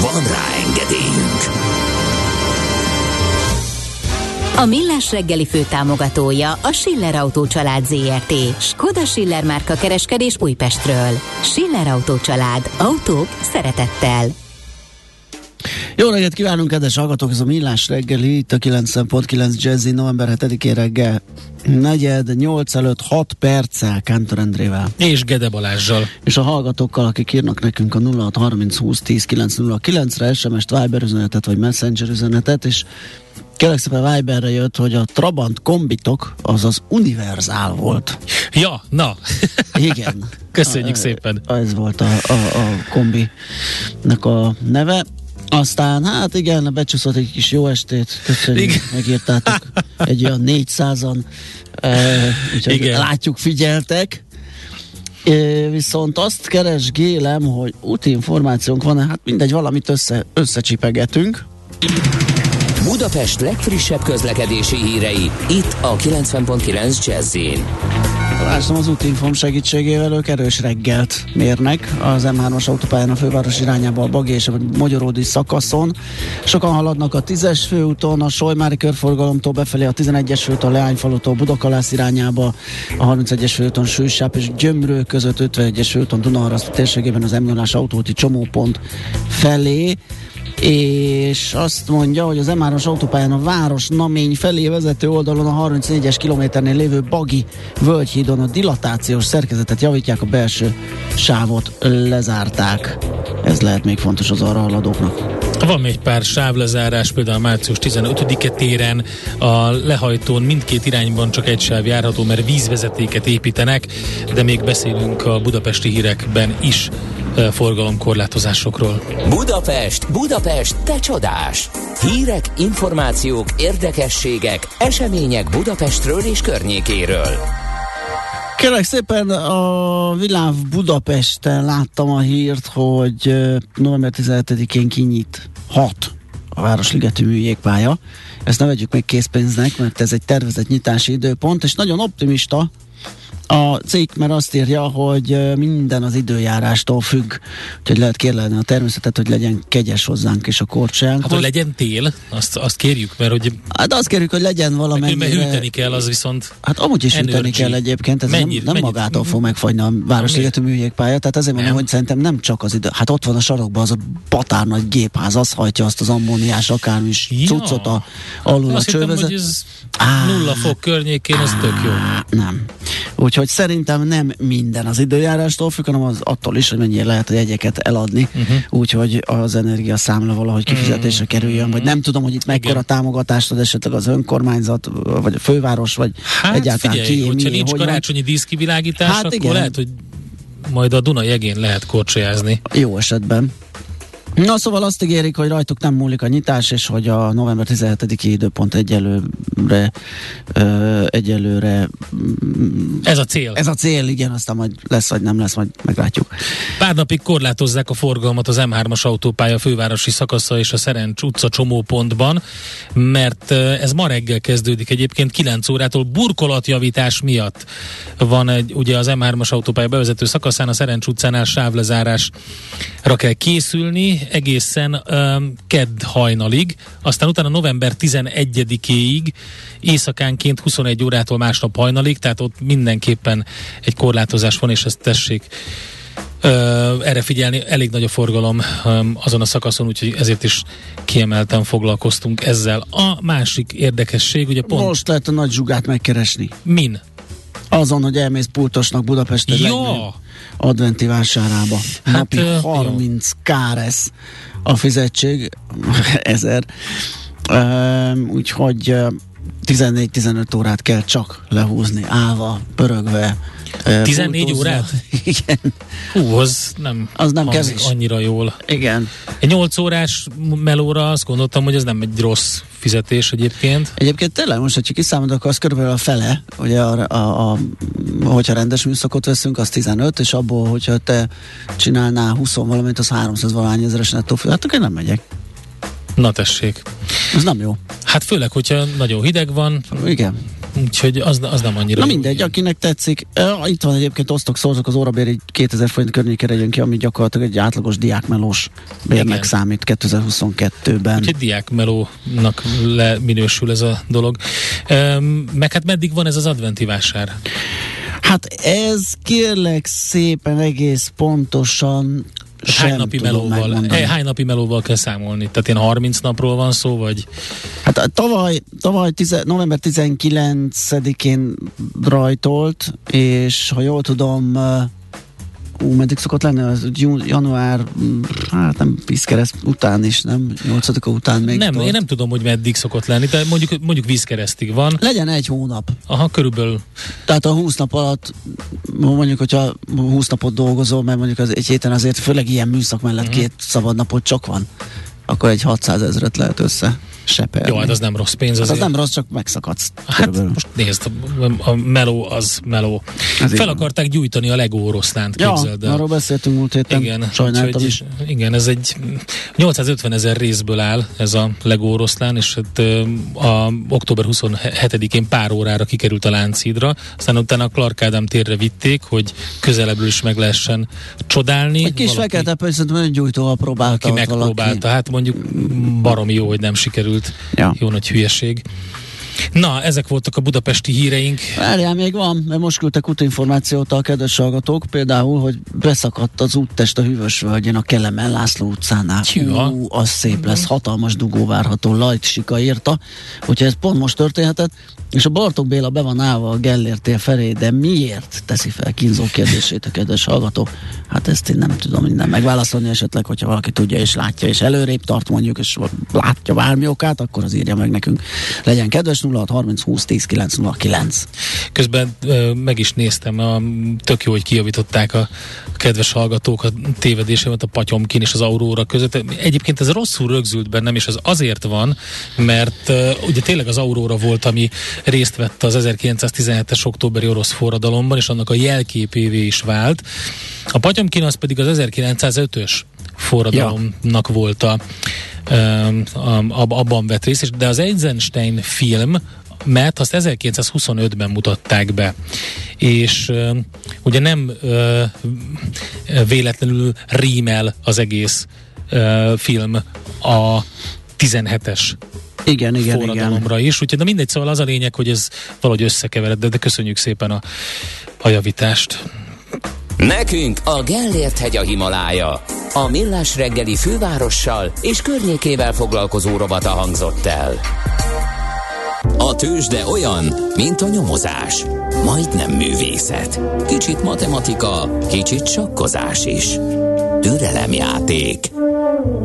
Van rá engedélyünk! A Millás reggeli főtámogatója a Schiller Autó család zé er té. Skoda Schiller márka kereskedés Újpestről. Schiller Autó család. Autók szeretettel. Jó reggelt kívánunk, kedves hallgatók! Ez a Millás reggeli, itt a kilencven egész kilenc Jazzy, november hetedikén reggel negyed, nyolc előtt, hat perccel Kántor Endrével. És Gede Balázzsal. És a hallgatókkal, akik írnak nekünk a nulla hat harminc húsz tíz kilenc nulla kilenc-re es em es-t, Viber üzenetet vagy Messenger üzenetet, és kérlek szépen Viberre jött, hogy a Trabant kombitok az az univerzál volt. Ja, na. Igen. Köszönjük a, szépen. Ez volt a, a, a kombinek a neve. Aztán, hát igen, becsúszott egy kis jó estét, köszönjük, megírtátok egy olyan négyszázan, úgyhogy látjuk, figyeltek. É, viszont azt keresgélem, hogy úti információnk van-e, hát mindegy, valamit össze, összecsipegetünk. Budapest legfrissebb közlekedési hírei, itt a kilencven egész kilenc Jazz-én. Találtam az útinform segítségével, ők erős reggelt mérnek az em hármas autópályán a főváros irányába, a Bagi és a Magyaródi szakaszon. Sokan haladnak a tízes főúton, a Solymári körforgalomtól befelé, a tizenegyes főúton, Leányfalutól Budakalász irányába, a harmincegyes főúton Sősáv és Gyömrő között, ötvenegyes főúton Dunaharaszti térségében az em nyolcas autóúti csomópont felé. És azt mondja, hogy az em hármas autópályán a Városnamény felé vezető oldalon a harmincnégyes kilométernél lévő Bagi Völgyhídon a dilatációs szerkezetet javítják, a belső sávot lezárták. Ez lehet még fontos az arra haladóknak. Van még pár sávlezárás, például március tizenötödike téren a lehajtón mindkét irányban csak egy sáv járható, mert vízvezetéket építenek, de még beszélünk a budapesti hírekben is forgalomkorlátozásokról. Budapest, Budapest, te csodás! Hírek, információk, érdekességek, események Budapestről és környékéről. Kérlek szépen, a Világ Budapesten láttam a hírt, hogy november tizenhetedikén kinyit hat a Városligeti műjégpálya. Ezt ne vegyük még készpénznek, mert ez egy tervezett nyitási időpont, és nagyon optimista a cikk, mert azt írja, hogy minden az időjárástól függ, úgyhogy lehet kérlelni a természetet, hogy legyen kegyes hozzánk és a korcsánkhoz. Hát, hogy legyen tél, azt, azt kérjük, mert hogy... Hát azt kérjük, hogy legyen valamennyire... Mert hűteni kell, az viszont... Hát amúgy is energy. Hűteni kell egyébként, ez mennyit, nem, nem mennyit, magától fog megfagyni a Városligeti műjégpálya, tehát azért mondom, hogy szerintem nem csak az idő... Hát ott van a sarokban az a batár nagy gépház, az hajtja azt az ammóniás akármi is ja. cuccot a, alul hát, a csővezet. Nulla fok környékén, ez tök jó. Nem. Úgyhogy szerintem nem minden az időjárástól függ, hanem az attól is, hogy mennyire lehet a jegyeket eladni, uh-huh. úgyhogy az energiaszámla valahogy kifizetésre kerüljön, vagy nem tudom, hogy itt mekkora támogatást ad esetleg az önkormányzat, vagy a főváros, vagy hát egyáltalán figyelj, ki, mi, hogyha nincs karácsonyi díszkivilágítás, hát akkor igen. Lehet, hogy majd a Duna jegén lehet korcsolyázni. Jó esetben. Na szóval azt ígérik, hogy rajtuk nem múlik a nyitás, és hogy a november tizenhetediki időpont egyelőre ö, egyelőre ez a cél. Ez a cél, igen, aztán majd lesz, vagy nem lesz, majd meglátjuk. Pár napig korlátozzák a forgalmat az em hármas autópálya fővárosi szakasza és a Szerencs utca csomópontban, mert ez ma reggel kezdődik egyébként kilenc órától burkolatjavítás miatt. Van egy, ugye az em hármas autópálya bevezető szakaszán, a Szerencs utcánál sávlezárásra kell készülni, egészen um, kedd hajnalig, aztán utána november tizenegyedikéig éjszakánként huszonegy órától másnap hajnalig, tehát ott mindenképpen egy korlátozás van, és ezt tessék uh, erre figyelni, elég nagy a forgalom um, azon a szakaszon, úgyhogy ezért is kiemelten foglalkoztunk ezzel. A másik érdekesség, ugye pont... Most lehet a nagy zsugát megkeresni. Min? Azon, hogy elmész pultosnak Budapesten legnagyobb adventi vásárába. Hát, napi uh, harminc káresz a fizetség, ezer. Um, úgyhogy uh, tizennégy-tizenöt órát kell csak lehúzni, állva, pörögve. Uh, tizennégy órát? Igen. Hú, az nem, az nem kevés. Annyira jól. Igen. Egy nyolc órás melóra azt gondoltam, hogy ez nem egy rossz fizetés egyébként. Egyébként tényleg most, hogyha kiszámolod, akkor az körülbelül a fele, ugye a, a, a, hogyha rendes műszakot veszünk, az tizenöt, és abból, hogyha te csinálnál húsz valamit, az háromszáz valahány ezeres nettó. Hát akkor én nem megyek. Na tessék. Ez nem jó. Hát főleg, hogyha nagyon hideg van. Igen. Úgyhogy az, az nem annyira. Na mindegy, jön. Akinek tetszik. Uh, itt van egyébként, osztok, szózok, az órabéri kétezer forint környékére jön ki, ami gyakorlatilag egy átlagos diákmelós bérnek számít kétezer-huszonkettőben. Úgyhogy diákmelónak leminősül ez a dolog. Um, meg hát meddig van ez az adventi vásár? Hát ez kérlek szépen egész pontosan Hány napi, melóval, hány napi melóval kell számolni? Tehát én harminc napról van szó, vagy? Hát tavaly, tavaly tize, november tizenkilencedikén rajtolt, és ha jól tudom, ú, meddig szokott lenni? Az január, hát nem vízkereszt után is, nem? nyolcadika után még. Nem, tört. Én nem tudom, hogy meddig szokott lenni, de mondjuk, mondjuk vízkeresztig van. Legyen egy hónap. Aha, körülbelül. Tehát a húsz nap alatt, mondjuk, hogyha húsz napot dolgozol, mert mondjuk az egy héten azért, főleg ilyen műszak mellett uh-huh. két szabad napot csak van, akkor egy hatszázezret lehet össze. Seperni. Jó, hát az nem rossz pénz. Hát az nem rossz, csak megszakadsz. Hát most nézd, a meló az meló. Ez Fel akarták van. gyújtani a Lego oroszlánt, képzeld el. Ja, arról beszéltünk múlt héten. Igen, sajnáltam is. Igen, ez egy nyolcszázötvenezer részből áll ez a Lego oroszlán, és hát a október huszonhetedikén pár órára kikerült a Lánchídra, aztán utána a Clark Ádám térre vitték, hogy közelebbről is meg lehessen csodálni. Egy kis fekete pöccsöt, mert gyújtóval próbálta. Aki megpróbálta, hát mondjuk baromi jó, hogy nem sikerült. Ja. Jó nagy hülyeség. Na, ezek voltak a budapesti híreink. Várjál, még van, mert most küldtek útinformációt a kedves hallgatók, például, hogy beszakadt az úttest a Hűvösvölgyén a Kelemen László utcánál. Hú, az szép lesz, hatalmas dugó várható, Lajt Sika írta, úgyhogy ez pont most történhetett, és a Bartók Béla be van állva a Gellért tér felé, de miért teszi fel kínzó kérdését a kedves hallgató? Hát ezt én nem tudom minden megválaszolni, esetleg, hogyha valaki tudja és látja, és előrébb tart mondjuk, és látja bármi okát, akkor az írja meg nekünk. Legyen kedves, nulla hat harminc húsz tíz kilenc nulla kilenc. Közben ö, meg is néztem, a, tök jó, hogy kijavították a, a kedves hallgatók a tévedésemet a Patyomkin és az Aurora között. Egyébként ez rosszul rögzült bennem, és ez azért van, mert ö, ugye tényleg az Aurora volt, ami részt vett az ezerkilencszáztizenhetes októberi orosz forradalomban, és annak a jelképévé is vált. A Patyomkin az pedig az ezerkilencszázötös forradalomnak ja. volt a abban vett részt, de az Eisenstein film, mert azt ezerkilencszázhuszonötben mutatták be, és uh, ugye nem uh, véletlenül rímel az egész uh, film a tizenhetes igen, igen, forradalomra igen. is, úgyhogy de mindegy, szóval az a lényeg, hogy ez valahogy összekevered, de, de köszönjük szépen a, a javítást. Nekünk a Gellért hegy a Himalája. A Millás reggeli fővárossal és környékével foglalkozó rovata hangzott el. A tőzsde olyan, mint a nyomozás. Majdnem művészet. Kicsit matematika, kicsit sakkozás is. Türelemjáték.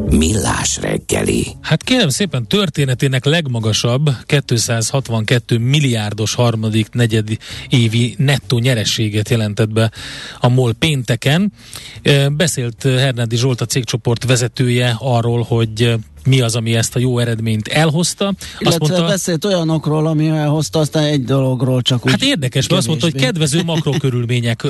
Millás reggeli. Hát kérem szépen, történetének legmagasabb kétszázhatvankettő milliárdos harmadik negyed évi nettó nyereséget jelentett be a MOL pénteken. Beszélt Hernádi Zsolt, a cégcsoport vezetője arról, hogy mi az, ami ezt a jó eredményt elhozta. Azt mondta, beszélt olyanokról, ami elhozta, aztán egy dologról csak úgy. Hát érdekes, mert azt mondta, hogy kedvező makrokörülmények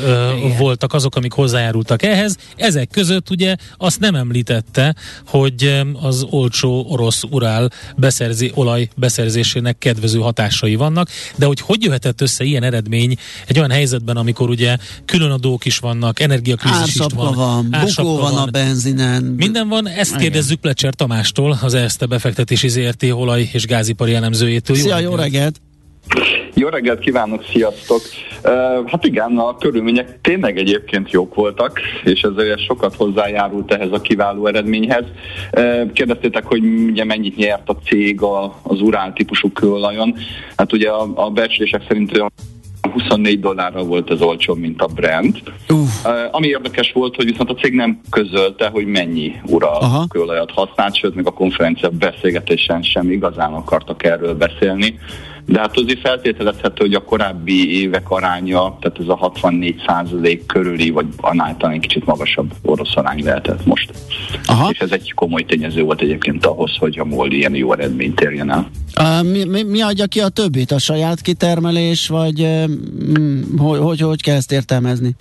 voltak azok, amik hozzájárultak ehhez. Ezek között ugye azt nem említette, hogy az olcsó orosz urál beszerzi, olaj beszerzésének kedvező hatásai vannak, de hogy hogy jöhetett össze ilyen eredmény egy olyan helyzetben, amikor ugye különadók is vannak, energiakrízis is van, van bukó van a benzinen. Minden van, ezt kérdezzük Plecser Tamástól, az ERSZTE befektetési zé er té olaj- és gázipari elemzőjétől. Szia, jó reggelt! Jó reggelt kívánok, sziasztok! Uh, hát igen, a körülmények tényleg egyébként jók voltak, és ezért sokat hozzájárult ehhez a kiváló eredményhez. Uh, kérdeztétek, hogy ugye mennyit nyert a cég a, az urál típusú kőolajon. Hát ugye a, a becslések szerint huszonnégy dollárra volt az olcsóbb, mint a Brent. Uh, ami érdekes volt, hogy viszont a cég nem közölte, hogy mennyi ura kőolajat használt, sőt, meg a konferencia beszélgetésen sem igazán akartak erről beszélni. De hát azért feltételezhető, hogy a korábbi évek aránya, tehát ez a hatvannégy százalék körüli, vagy annál talán egy kicsit magasabb orosz arány lehetett most. Aha. És ez egy komoly tényező volt egyébként ahhoz, hogy a MOL ilyen jó eredményt érjen el. A, mi, mi, mi adja ki a többit? A saját kitermelés, vagy mm, hogy, hogy, hogy kell ezt értelmezni?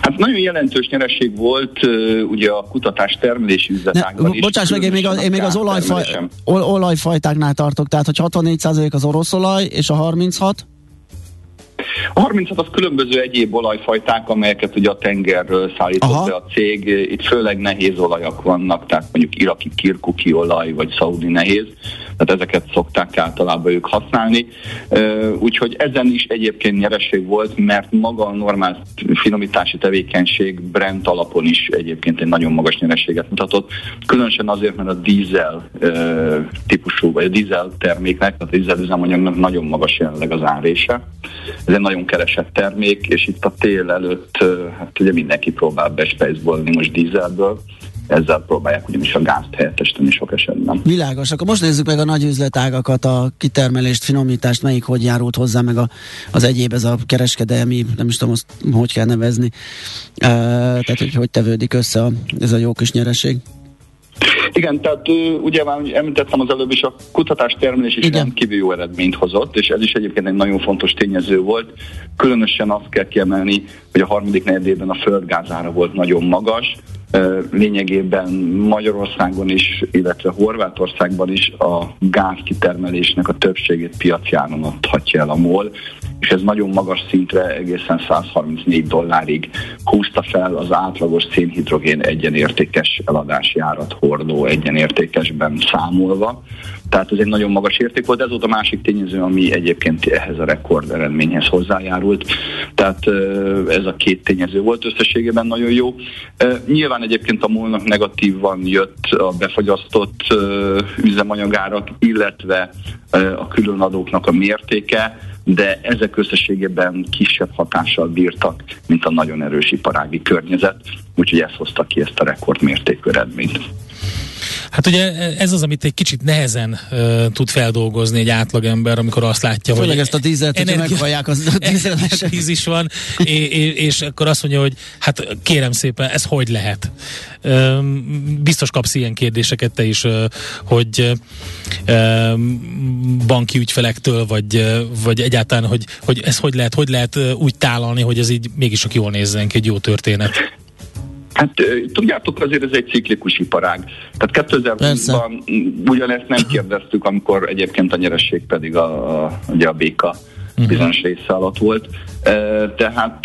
Hát nagyon jelentős nyereség volt uh, ugye a kutatás termelési üzletágban is. Bocsáss meg, én még, az, én még az olajfaj, ol, olajfajtáknál tartok, tehát hogy hatvannégy százalék az orosz olaj, és a harminchat? A harminchat az különböző egyéb olajfajták, amelyeket ugye a tengerről szállított Aha. be a cég. Itt főleg nehéz olajak vannak, tehát mondjuk iraki kirkuki olaj, vagy szaudi nehéz. Tehát ezeket szokták általában ők használni. Úgyhogy ezen is egyébként nyereség volt, mert maga a normál finomítási tevékenység Brent alapon is egyébként egy nagyon magas nyereséget mutatott. Különösen azért, mert a dízel típusú, vagy a dízel terméknek, tehát a dízel üzemanyagnak nagyon magas jelenleg az árése. Ez egy nagyon keresett termék, és itt a tél előtt hát ugye mindenki próbál bespejzbolni most dízelből, ezzel próbálják ugyanis a gázt helyettesíteni sok esetben. Világos, akkor most nézzük meg a nagy üzletágakat, a kitermelést, finomítást, melyik hogy járult hozzá, meg a, az egyéb, ez a kereskedelmi, nem is tudom, azt hogy kell nevezni, uh, tehát hogy, hogy tevődik össze a, ez a jó kis nyereség. Igen, tehát ugye már említettem az előbb is, a kutatástermelés is rendkívül jó eredményt hozott, és ez is egyébként egy nagyon fontos tényező volt. Különösen azt kell kiemelni, hogy a harmadik negyedében a földgázára volt nagyon magas. Lényegében Magyarországon is, illetve Horvátországban is a gázkitermelésnek a többségét piacjáron adhatja el a MOL, és ez nagyon magas szintre, egészen száz harmincnégy dollárig húzta fel az átlagos szénhidrogén egyenértékes eladási árat hordó egyenértékesben számolva. Tehát ez egy nagyon magas érték volt, ez volt a másik tényező, ami egyébként ehhez a rekord eredményhez hozzájárult. Tehát ez a két tényező volt összességében nagyon jó. Nyilván egyébként a MOL-nak negatívan jött a befagyasztott üzemanyagárak, illetve a különadóknak a mértéke, de ezek összességében kisebb hatással bírtak, mint a nagyon erős iparági környezet, úgyhogy ezt hozta ki ezt a rekordmértékű eredményt. Hát ugye ez az, amit egy kicsit nehezen uh, tud feldolgozni egy átlagember, amikor azt látja, főleg hogy ezt a dízelt, energi- hogyha meghallják, az a dízelmes tíz is van, és, és, és akkor azt mondja, hogy hát kérem szépen, ez hogy lehet? Um, biztos kapsz ilyen kérdéseket te is, uh, hogy um, banki ügyfelektől, vagy, uh, vagy egyáltalán, hogy, hogy ez hogy lehet, hogy lehet úgy tálalni, hogy ez így mégis csak jól nézzen ki, egy jó történet. Hát tudjátok, azért ez egy ciklikus iparág. Tehát kétezer-húszban ugyanezt nem kérdeztük, amikor egyébként a nyereség pedig a, a, ugye a béka bizonyos része alatt volt. Tehát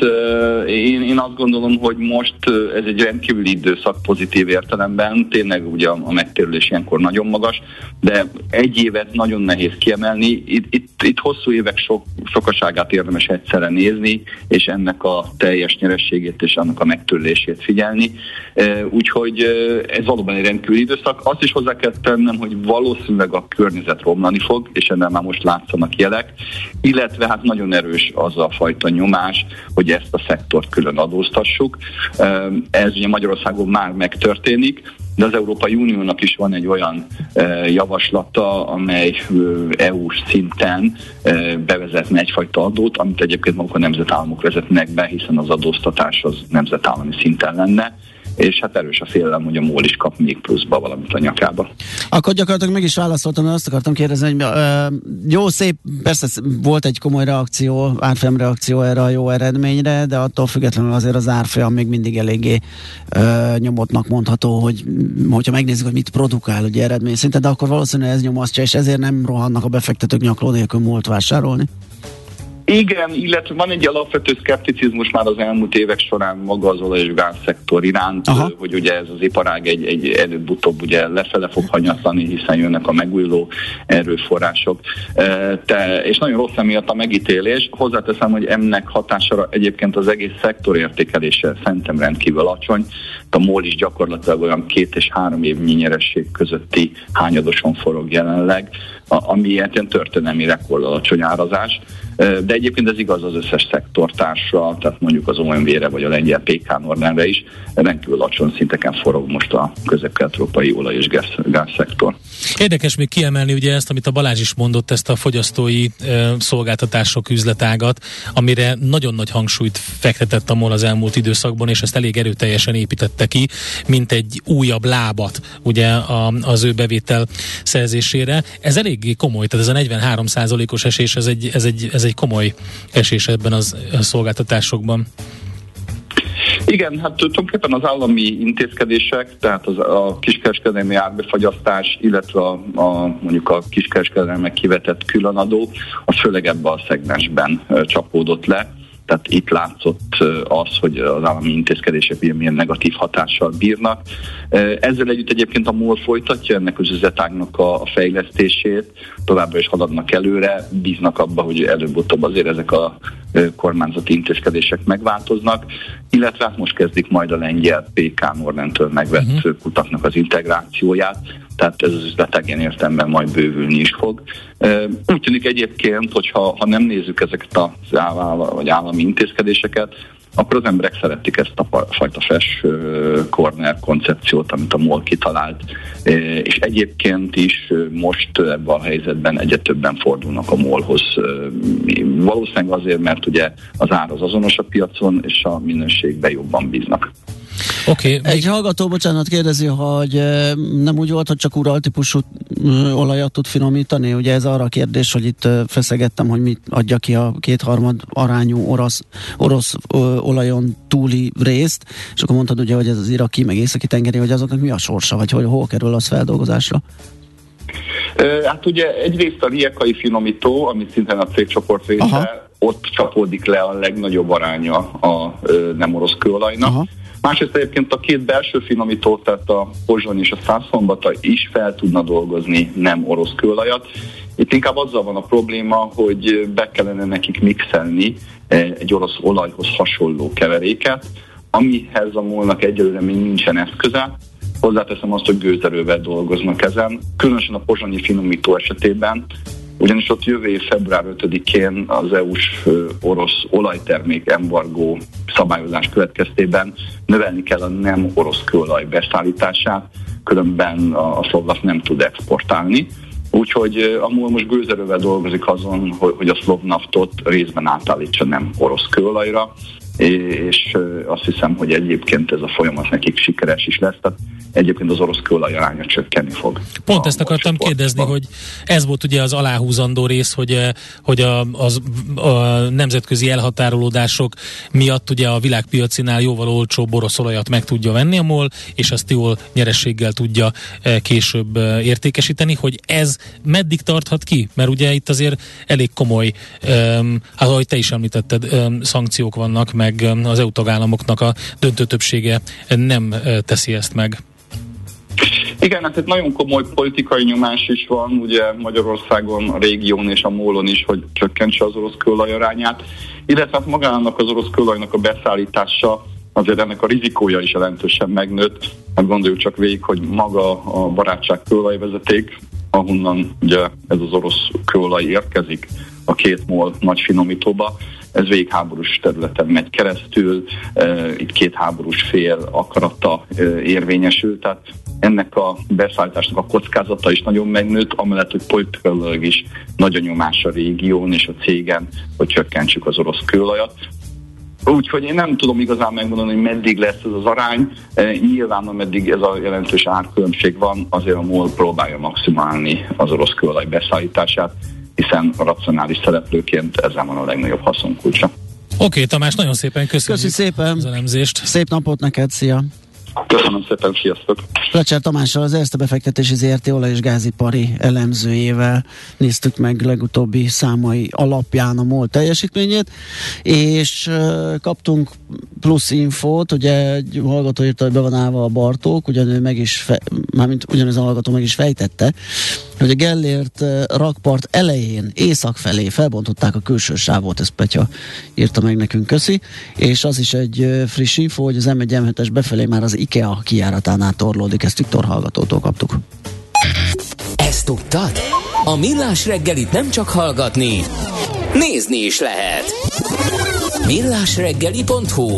én, én azt gondolom, hogy most ez egy rendkívüli időszak pozitív értelemben, tényleg ugye a megtérülés ilyenkor nagyon magas, de egy évet nagyon nehéz kiemelni, itt, itt, itt hosszú évek sok, sokaságát érdemes egyszerre nézni, és ennek a teljes nyerességét és annak a megtérülését figyelni, úgyhogy ez valóban egy rendkívüli időszak. Azt is hozzá kell tennem, hogy valószínűleg a környezet romlani fog, és ennél már most látszanak jelek, illetve hát nagyon erős az a fajta nyomás, hogy ezt a szektort külön adóztassuk. Ez ugye Magyarországon már megtörténik, de az Európai Uniónak is van egy olyan javaslata, amely é u-s szinten bevezetne egyfajta adót, amit egyébként maguk a nemzetállamok vezetnek be, hiszen az adóztatás az nemzetállami szinten lenne, és hát erős a félelem, hogy a MOL is kap még pluszba valamit a nyakába. Akkor gyakorlatilag meg is válaszoltam, mert azt akartam kérdezni, hogy ö, jó, szép, persze volt egy komoly reakció, árfolyam reakció erre a jó eredményre, de attól függetlenül azért az árfolyam még mindig eléggé ö, nyomottnak mondható, hogy hogyha megnézzük, hogy mit produkál ugye eredmény szinte, de akkor valószínűleg ez nyomasztja, és ezért nem rohannak a befektetők nyakló nélkül MOL-t vásárolni. Igen, illetve van egy alapvető szkepticizmus már az elmúlt évek során maga az olaj- és gázszektor iránt, Aha. hogy ugye ez az iparág egy, egy előbb-utóbb ugye lefele fog hanyatlani, hiszen jönnek a megújuló erőforrások. Te, és nagyon rossz emiatt a megítélés. Hozzáteszem, hogy ennek hatására egyébként az egész szektor értékelése szerintem rendkívül alacsony. A MOL is gyakorlatilag olyan két és három évnyi nyeresség közötti hányadoson forog jelenleg, ami ilyen történelmi rekord alacsony árazás. De egyébként ez igaz az összes szektortársra, tehát mondjuk az o em vé-re vagy a lengyel pé ká-Nordenre is, rendkívül alacsony szinteken forog most a közép-kelet-európai olaj- és gázszektor. Érdekes még kiemelni ugye ezt, amit a Balázs is mondott, ezt a fogyasztói e, szolgáltatások üzletágat, amire nagyon nagy hangsúlyt fektetett a MOL az elmúlt időszakban, és ezt elég erőteljesen építette ki, mint egy újabb lábat ugye a, az ő bevétel szerzésére. Ez eléggé komoly, tehát ez a negyvenhárom százalékos esés, ez egy, ez egy, ez egy komoly esés ebben az, a szolgáltatásokban. Igen, hát tulajdonképpen az állami intézkedések, tehát az, a kiskereskedelmi árbefagyasztás, illetve a, a, mondjuk a kiskereskedelmek kivetett különadó, az főleg ebben a szegmensben csapódott le. Tehát itt látszott az, hogy az állami intézkedések milyen negatív hatással bírnak. Ezzel együtt egyébként a MOL folytatja ennek az üzletágnak a fejlesztését, továbbra is haladnak előre, bíznak abba, hogy előbb-utóbb azért ezek a kormányzati intézkedések megváltoznak, illetve most kezdik majd a lengyel pé ká Norrentől megvett uh-huh. kutaknak az integrációját, tehát ez az üzletág ilyen értelemben majd bővülni is fog. Úgy tűnik egyébként, hogy ha, ha nem nézzük ezeket az állami intézkedéseket, akkor az emberek szeretik ezt a fajta fresh corner koncepciót, amit a MOL kitalált, és egyébként is most ebben a helyzetben egyre többen fordulnak a MOL-hoz. Valószínűleg azért, mert ugye az ár az azonos a piacon, és a minőségben jobban bíznak. Okay. Egy hallgató, bocsánat, kérdezi, hogy nem úgy volt, hogy csak uraltípusú olajat tud finomítani? Ugye ez arra a kérdés, hogy itt feszegettem, hogy mit adja ki a kétharmad arányú orosz, orosz olajon túli részt, és akkor mondtad ugye, hogy ez az iraki, meg északi tengeri, hogy azoknak mi a sorsa, vagy hogy hol kerül az feldolgozásra? Hát ugye egyrészt a riekai finomító, ami szintén a cégcsoport része, aha, ott csapódik le a legnagyobb aránya a nem orosz kőolajnak. Aha. Másrészt egyébként a két belső finomító, tehát a Pozsony és a Szászonbata is fel tudna dolgozni nem orosz kőolajat. Itt inkább azzal van a probléma, hogy be kellene nekik mixelni egy orosz olajhoz hasonló keveréket, amihez a MOL-nak egyelőre még nincsen eszköze. Hozzáteszem azt, hogy gőzerővel dolgoznak ezen, különösen a pozsonyi finomító esetében, ugyanis ott jövő év február ötödikén az é u-s orosz olajtermék embargó szabályozás következtében növelni kell a nem orosz kőolaj beszállítását, különben a szlovák nem tud exportálni. Úgyhogy a MOL most gőzerővel dolgozik azon, hogy a szlovnaftot részben átállítsa nem orosz kőolajra, és azt hiszem, hogy egyébként ez a folyamat nekik sikeres is lesz, tehát egyébként az orosz kőolaj aránya csökkenni fog. Pont ezt akartam kérdezni, hogy ez volt ugye az aláhúzandó rész, hogy, hogy a, az, a nemzetközi elhatárolódások miatt ugye a világpiacinál jóval olcsóbb orosz olajat meg tudja venni a MOL, és azt jól nyerességgel tudja később értékesíteni, hogy ez meddig tarthat ki? Mert ugye itt azért elég komoly, hát ahogy te is említetted, szankciók vannak, meg az é u tagállamoknak a döntő többsége nem teszi ezt meg. Igen, hát itt nagyon komoly politikai nyomás is van, ugye Magyarországon, a régión és a MOL-on is, hogy csökkentse az orosz kőolaj arányát, illetve hát magának az orosz kőolajnak a beszállítása, azért ennek a rizikója is jelentősen megnőtt. Hát gondoljuk csak végig, hogy maga a barátság kőolajvezeték, ahonnan ugye ez az orosz kőolaj érkezik a két MOL nagy finomítóba, ez végháborús területen megy keresztül, itt két háborús fél akarata érvényesül, tehát ennek a beszállításnak a kockázata is nagyon megnőtt, amellett, hogy politikailag is nagy a nyomás a régión és a cégen, hogy csökkentsük az orosz kőolajat. Úgyhogy én nem tudom igazán megmondani, hogy meddig lesz ez az arány. Nyilván, ameddig ez a jelentős árkülönbség van, azért a MOL próbálja maximálni az orosz kőolaj beszállítását, hiszen a racionális szereplőként ezzel van a legnagyobb haszonkulcsa. Oké, okay, Tamás, nagyon szépen köszönjük szépen az elemzést. Szép napot neked, szia! Köszönöm szépen, sziasztok! Lecser Tamással, az Erste Befektetési zé er té olaj- és gázipari elemzőjével néztük meg legutóbbi számai alapján a MOL teljesítményét, és kaptunk plusz infót, ugye egy hallgató írta, hogy be van állva a Bartók, ugyanő meg is, fe, mármint ugyanez a hallgató meg is fejtette, hogy a Gellért rakpart elején észak felé felbontották a külső sávot, ezt Petya írta meg nekünk, köszi, és az is egy friss infó, hogy az em egy em hetes befelé már az IKEA kijáratánál torlódik, ezt Viktor hallgatótól kaptuk. Ezt tudtad? A Millás reggelit nem csak hallgatni, nézni is lehet. millásreggeli pont hu.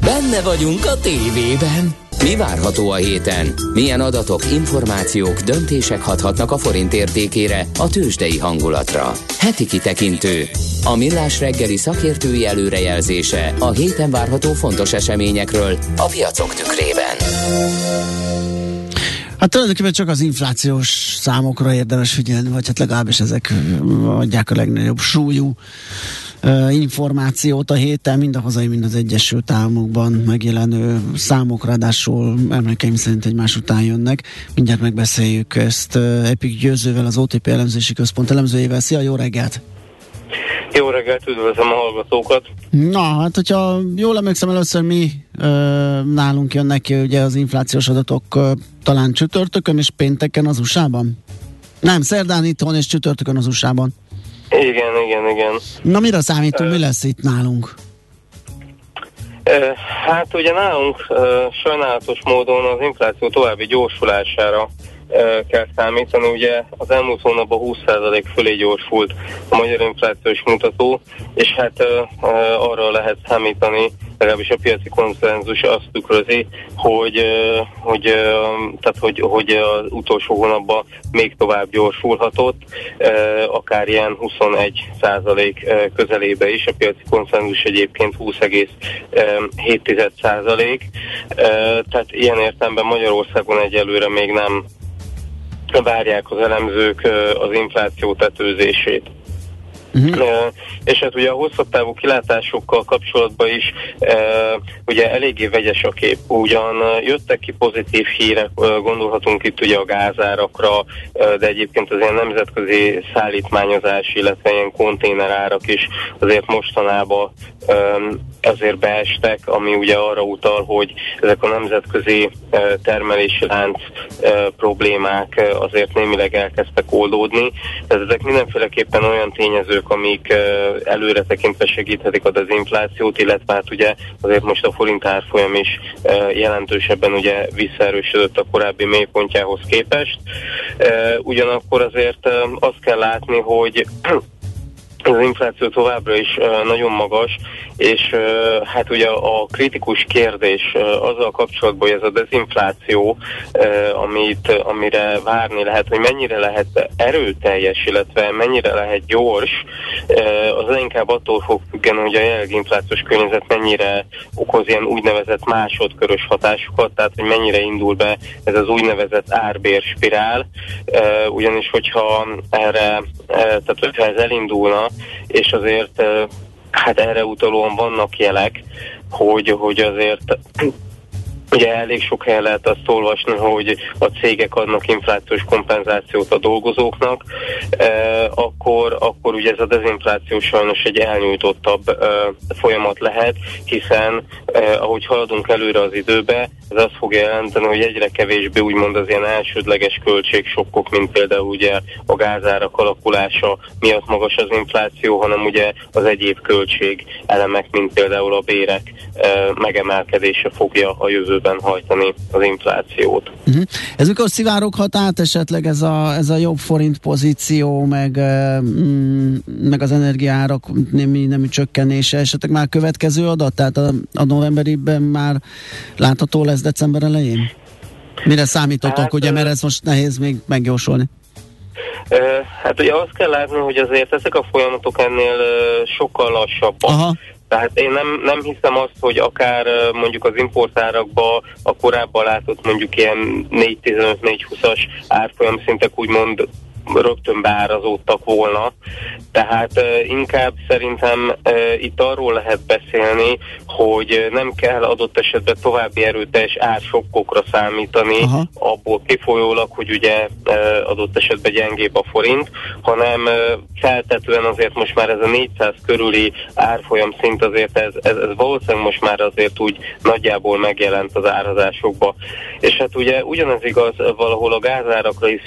Benne vagyunk a tévében. Mi várható a héten? Milyen adatok, információk, döntések hathatnak a forint értékére, a tőzsdei hangulatra? Heti kitekintő. A Millás reggeli szakértői előrejelzése a héten várható fontos eseményekről a piacok tükrében. Hát tulajdonképpen csak az inflációs számokra érdemes figyelni, vagy hát legalábbis ezek adják a legnagyobb súlyú uh, információt a héten, mind a hazai, mind az Egyesült Államokban megjelenő számok, ráadásul emlékeim szerint egymás után jönnek. Mindjárt megbeszéljük ezt uh, Epik Győzővel, az o té pé elemzési központ elemzőjével. Szia, jó reggelt! Jó reggelt, üdvözlöm a hallgatókat! Na, hát hogyha jól emlékszem, először mi ö, nálunk jönnek ki ugye az inflációs adatok ö, talán csütörtökön és pénteken az u es á-ban? Nem, szerdán itthon és csütörtökön az u es á-ban. Igen, igen, igen. Na, mire számítunk, ö, mi lesz itt nálunk? Ö, hát ugye nálunk ö, sajnálatos módon az infláció további gyorsulására kell számítani. Ugye az elmúlt hónapban húsz százalék fölé gyorsult a magyar inflációs mutató, és hát uh, uh, arra lehet számítani, legalábbis a piaci konszenzus azt tükrözi, hogy, uh, hogy, uh, tehát hogy, hogy az utolsó hónapban még tovább gyorsulhatott, uh, akár ilyen huszonegy százalék közelébe is. A piaci konszenzus egyébként húsz egész hét százalék. Uh, tehát ilyen értelemben Magyarországon egyelőre még nem várják az elemzők az infláció tetőzését. Uh-huh. E, és hát ugye a hosszabb távú kilátásokkal kapcsolatban is e, ugye eléggé vegyes a kép, ugyan jöttek ki pozitív hírek, gondolhatunk itt ugye a gázárakra, de egyébként az ilyen nemzetközi szállítmányozás, illetve ilyen konténerárak is azért mostanában e, azért beestek, ami ugye arra utal, hogy ezek a nemzetközi e, termelési lánc e, problémák e, azért némileg elkezdtek oldódni. Tehát ezek mindenféleképpen olyan tényezők, amik előre tekintve segíthetik az inflációt, illetve hát ugye azért most a forint árfolyam is jelentősebben ugye visszaerősödött a korábbi mélypontjához képest. Ugyanakkor azért azt kell látni, hogy az infláció továbbra is nagyon magas, és hát ugye a kritikus kérdés azzal kapcsolatban, hogy ez a dezinfláció, amit, amire várni lehet, hogy mennyire lehet erőteljes, illetve mennyire lehet gyors, az inkább attól fog függeni, hogy a jelenlegi inflációs környezet mennyire okoz ilyen úgynevezett másodkörös hatásokat, tehát hogy mennyire indul be ez az úgynevezett árbérspirál, ugyanis hogyha erre, tehát hogyha ez elindulna, és azért hát erre utalóan vannak jelek, hogy, hogy azért ugye elég sok helyen lehet azt olvasni, hogy a cégek adnak inflációs kompenzációt a dolgozóknak, eh, akkor, akkor ugye ez a dezinfláció sajnos egy elnyújtottabb eh, folyamat lehet, hiszen eh, ahogy haladunk előre az időbe, ez azt fogja jelenteni, hogy egyre kevésbé úgymond az ilyen elsődleges költségsokkok, mint például ugye a gázárak alakulása miatt magas az infláció, hanem ugye az egyéb költség elemek, mint például a bérek eh, megemelkedése fogja a jövő hajtani az inflációt. Uh-huh. Ez mikor szivároghat át esetleg ez a, ez a jobb forint pozíció, meg, mm, meg az energiaárak némi, némi csökkenése, esetleg már következő adat? Tehát a, a novemberiben már látható lesz december elején? Mire számítotok, hát, ugye, mert ez most nehéz még megjósolni? Hát ugye azt kell látni, hogy azért ezek a folyamatok ennél sokkal lassabbak. Aha. Tehát én nem, nem hiszem azt, hogy akár mondjuk az importárakban a korábban látott mondjuk ilyen négy tizenöt négy húszas árfolyam szintek úgymond rögtön beárazódtak volna. Tehát uh, inkább szerintem uh, itt arról lehet beszélni, hogy nem kell adott esetben további erőteljes ársokkokra számítani, aha, abból kifolyólag, hogy ugye uh, adott esetben gyengébb a forint, hanem uh, feltetően azért most már ez a négyszáz körüli árfolyam szint azért ez, ez, ez valószínűleg most már azért úgy nagyjából megjelent az árazásokba. És hát ugye ugyanez igaz valahol a gázárakra is,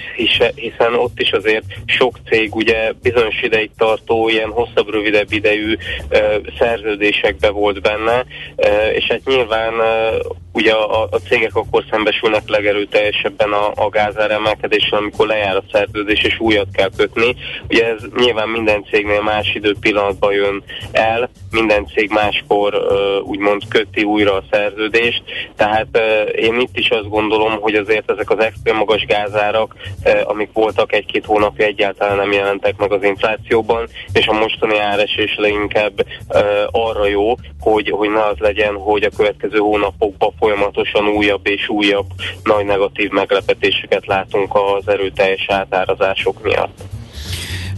hiszen ott is azért sok cég ugye bizonyos ideig tartó, ilyen hosszabb, rövidebb idejű uh, szerződésekbe volt benne, uh, és hát nyilván uh, ugye a, a cégek akkor szembesülnek legerőteljesebben a, a gázár emelkedéssel, amikor lejár a szerződés és újat kell kötni. Ugye ez nyilván minden cégnél más idő pillanatban jön el, minden cég máskor uh, úgymond köti újra a szerződést, tehát uh, én itt is azt gondolom, hogy azért ezek az extrém magas gázárak, uh, amik voltak egy két hónapja, egyáltalán nem jelentek meg az inflációban, és a mostani áresés leginkább uh, arra jó, hogy, hogy ne az legyen, hogy a következő hónapokban folyamatosan újabb és újabb nagy negatív meglepetéseket látunk az erőteljes átárazások miatt.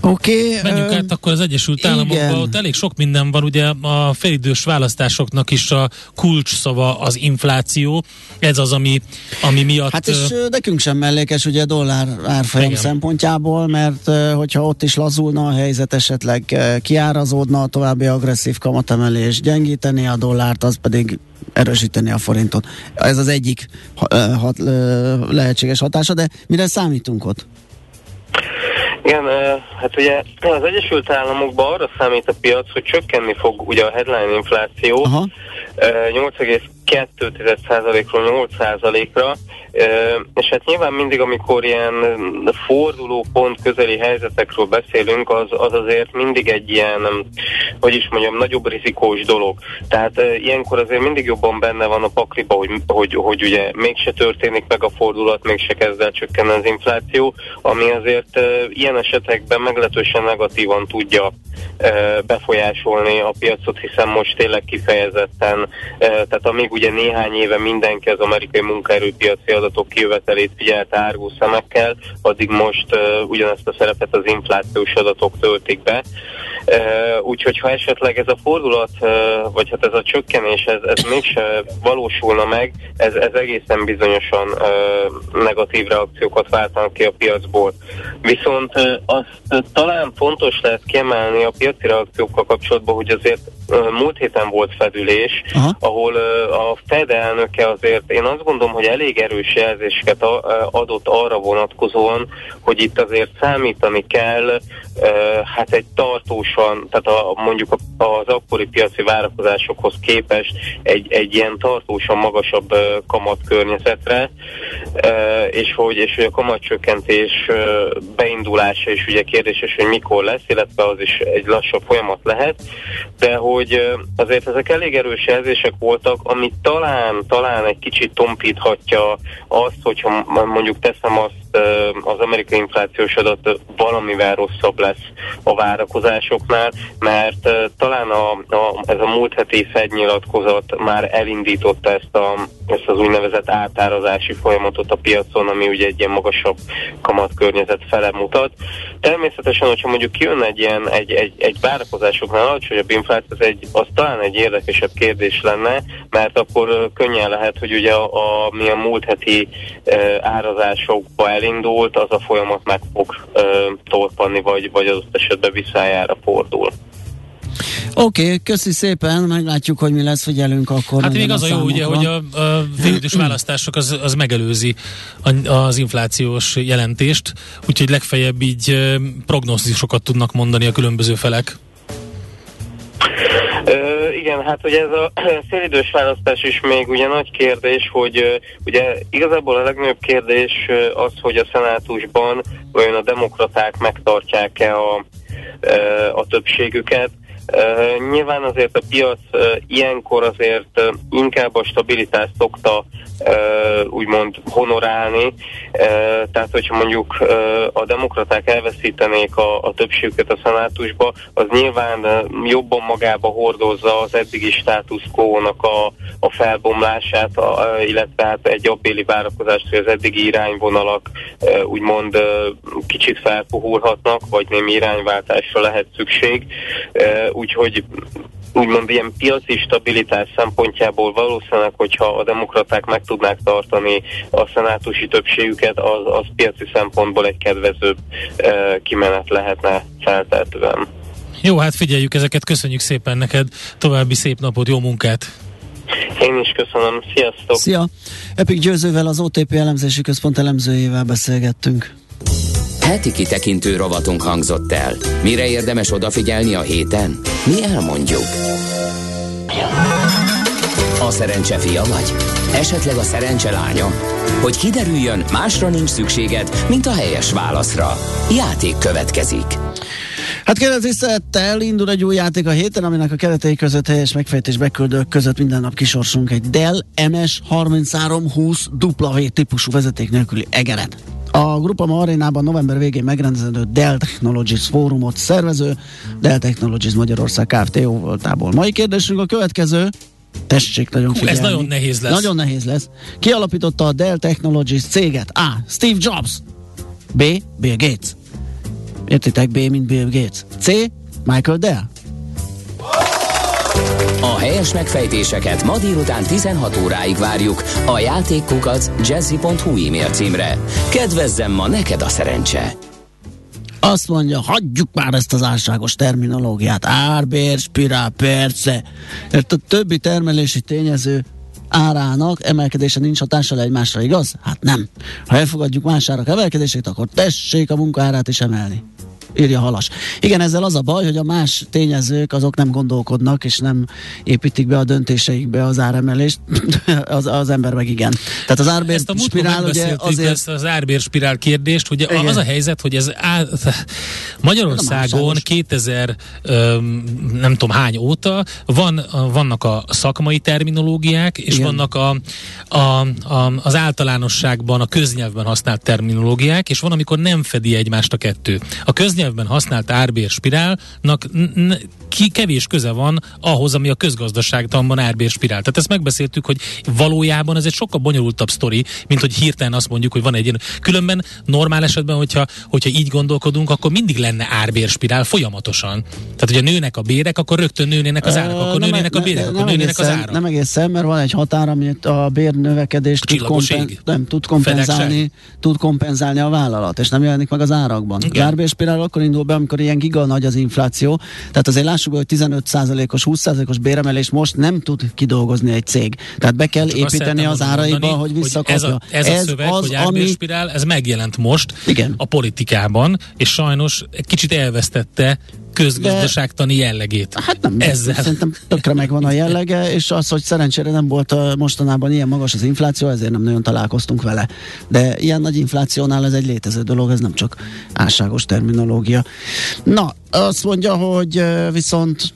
Oké. Okay, menjünk át akkor az Egyesült Államokba, ott elég sok minden van, ugye a félidős választásoknak is a kulcsszava az infláció, ez az, ami, ami miatt... Hát és nekünk sem mellékes, ugye dollár árfolyam igen. szempontjából, mert hogyha ott is lazulna a helyzet, esetleg kiárazódna a további agresszív kamatemelés, gyengíteni a dollárt, az pedig erősíteni a forintot. Ez az egyik hat, lehetséges hatása, de mire számítunk ott? Igen, hát ugye az Egyesült Államokban arra számít a piac, hogy csökkenni fog ugye a headline infláció aha. nyolc egész kettő tized százalékról nyolc százalékra, és hát nyilván mindig, amikor ilyen fordulópont közeli helyzetekről beszélünk, az, az azért mindig egy ilyen, hogy is mondjam, nagyobb rizikós dolog. Tehát ilyenkor azért mindig jobban benne van a pakliba, hogy, hogy, hogy ugye mégse történik meg a fordulat, mégse kezd el csökkenni az infláció, ami azért ilyen esetekben meglehetősen negatívan tudja befolyásolni a piacot, hiszen most tényleg kifejezetten, tehát amíg ugye néhány éve mindenki az amerikai munkaerőpiaci adatok kijövetelét figyelte árgó szemekkel, addig most uh, ugyanezt a szerepet az inflációs adatok töltik be. Uh, úgyhogy ha esetleg ez a fordulat, uh, vagy hát ez a csökkenés, ez, ez mégse valósulna meg, ez, ez egészen bizonyosan uh, negatív reakciókat váltanak ki a piacból. Viszont uh, azt uh, talán fontos lehet kiemelni a piaci reakciókkal kapcsolatban, hogy azért uh, múlt héten volt fedülés, aha. ahol uh, a Fed elnöke azért, én azt gondolom, hogy elég erős jelzéseket adott arra vonatkozóan, hogy itt azért számítani kell hát egy tartósan, tehát a, mondjuk az akkori piaci várakozásokhoz képest egy, egy ilyen tartósan magasabb kamatkörnyezetre, és hogy, és hogy a kamatcsökkentés beindulása is ugye kérdéses, hogy mikor lesz, illetve az is egy lassabb folyamat lehet, de hogy azért ezek elég erős jelzések voltak, ami talán, talán egy kicsit tompíthatja azt, hogyha mondjuk teszem azt, az amerikai inflációs adat valamivel rosszabb lesz a várakozásoknál, mert talán a, a, ez a múlt heti Fed nyilatkozat már elindította ezt, a, ezt az úgynevezett átárazási folyamatot a piacon, ami ugye egy ilyen magasabb kamatkörnyezet fele mutat. Természetesen, hogyha mondjuk kijön egy ilyen egy, egy, egy várakozásoknál alacsonyabb infláció, az, egy, az talán egy érdekesebb kérdés lenne, mert akkor könnyen lehet, hogy ugye a, a, mi a múlt heti e, árazásokba elindított, indult, az a folyamat meg fog ö, torpanni, vagy, vagy az esetben visszájára fordul. Oké, okay, köszi szépen, meglátjuk, hogy mi lesz, figyelünk akkor. Hát még az a jó, ugye, hogy a, a félidős választások az, az megelőzi a, az inflációs jelentést, úgyhogy legfeljebb így eh, prognosztisokat tudnak mondani a különböző felek. Ö, igen, hát ugye ez a félidős választás is még ugye nagy kérdés, hogy ugye igazából a legnagyobb kérdés az, hogy a szenátusban olyan a demokraták megtartják-e a, a többségüket. Uh, nyilván azért a piac uh, ilyenkor azért uh, inkább a stabilitást szokta uh, úgymond honorálni, uh, tehát hogyha mondjuk uh, a demokraták elveszítenék a, a többségüket a szenátusba, az nyilván uh, jobban magába hordozza az eddigi status quo-nak a, a felbomlását, uh, illetve hát egy abbéli várakozást, hogy az eddigi irányvonalak uh, úgymond uh, kicsit felpuhulhatnak, vagy némi irányváltásra lehet szükség, uh, úgyhogy úgymond ilyen piaci stabilitás szempontjából valószínűleg, hogyha a demokraták meg tudnák tartani a szenátusi többségüket, az, az piaci szempontból egy kedvezőbb eh, kimenet lehetne feltétlenül. Jó, hát figyeljük ezeket, köszönjük szépen neked, további szép napot, jó munkát! Én is köszönöm, sziasztok! Szia! Epik Győzővel, az o té pé elemzési központ elemzőjével beszélgettünk. Heti kitekintő rovatunk hangzott el. Mire érdemes odafigyelni a héten? Mi elmondjuk. A szerencse fia vagy? Esetleg a szerencse lánya? Hogy kiderüljön, másra nincs szükséged, mint a helyes válaszra. Játék következik. Hát kérdezi szerettel, indul egy új játék a héten, aminek a keretei között helyes megfejtés beküldők között minden nap kisorsunk egy Dell em es három három kettő nulla dupla vé típusú vezeték nélküli egeret. A Grupama Arénában november végén megrendeződő Dell Technologies fórumot szervező Dell Technologies Magyarország Kft. Jó voltából. Mai kérdésünk a következő. Tessék, nagyon Hú, figyelni. Ez nagyon nehéz lesz. Nagyon nehéz lesz. Ki alapította a Dell Technologies céget? A. Steve Jobs. B. Bill Gates. Értitek, B, mint Bill Gates. C, Michael Dell. A helyes megfejtéseket ma délután tizenhat óráig várjuk a játékkukac jazzy pont hu e-mail címre. Kedvezzem ma neked a szerencse! Azt mondja, hagyjuk már ezt az álságos terminológiát. Árbér, spirál, perce. Mert a többi termelési tényező árának emelkedése nincs hatással egymásra, igaz? Hát nem. Ha elfogadjuk más árak emelkedését, akkor tessék a munkaárát is emelni. Írja Halas. Igen, ezzel az a baj, hogy a más tényezők azok nem gondolkodnak, és nem építik be a döntéseikbe az áremelést. az, az ember meg igen. Tehát az árbérspirál, ugye azért... Ezt az árbérspirál kérdést, ugye igen. Az a helyzet, hogy ez á... Magyarországon kétezer öm, nem tudom hány óta van, vannak a szakmai terminológiák, és igen. vannak a, a, a, az általánosságban, a köznyelvben használt terminológiák, és van, amikor nem fedi egymást a kettő. A köznyelv használt árbérspirálnak n- n- ki kevés köze van ahhoz, ami a közgazdaságtanban árbérspirál. Tehát ezt megbeszéltük, hogy valójában ez egy sokkal bonyolultabb sztori, mint hogy hirtelen azt mondjuk, hogy van egy ilyen. Különben normál esetben, hogyha, hogyha így gondolkodunk, akkor mindig lenne árbérspirál folyamatosan. Tehát, hogyha nőnek a bérek, akkor rögtön nőnének az árak, akkor nőnének a bérek, akkor nőnének az árak. Nem egészen, mert van egy határ, amit a bérnövekedést tud, kompen- nem, tud, kompenzálni, tud kompenzálni a vállalat, és nem jelenik meg az árakban. Az árbérspirál akkor indul be, amikor ilyen giga nagy az infláció. Tehát azért lássuk be, hogy tizenöt százalékos, húsz százalékos béremelés most nem tud kidolgozni egy cég. Tehát be kell csak építeni az áraiba, mondani, hogy visszakapja. Ez a, ez ez a szöveg, az, hogy árbérspirál, ami... ez megjelent most igen. a politikában, és sajnos egy kicsit elvesztette közgazdaságtani jellegét. Hát nem, ezzel. Szerintem tökre megvan a jellege, és az, hogy szerencsére nem volt mostanában ilyen magas az infláció, ezért nem nagyon találkoztunk vele. De ilyen nagy inflációnál ez egy létező dolog, ez nem csak álságos terminológia. Na, azt mondja, hogy viszont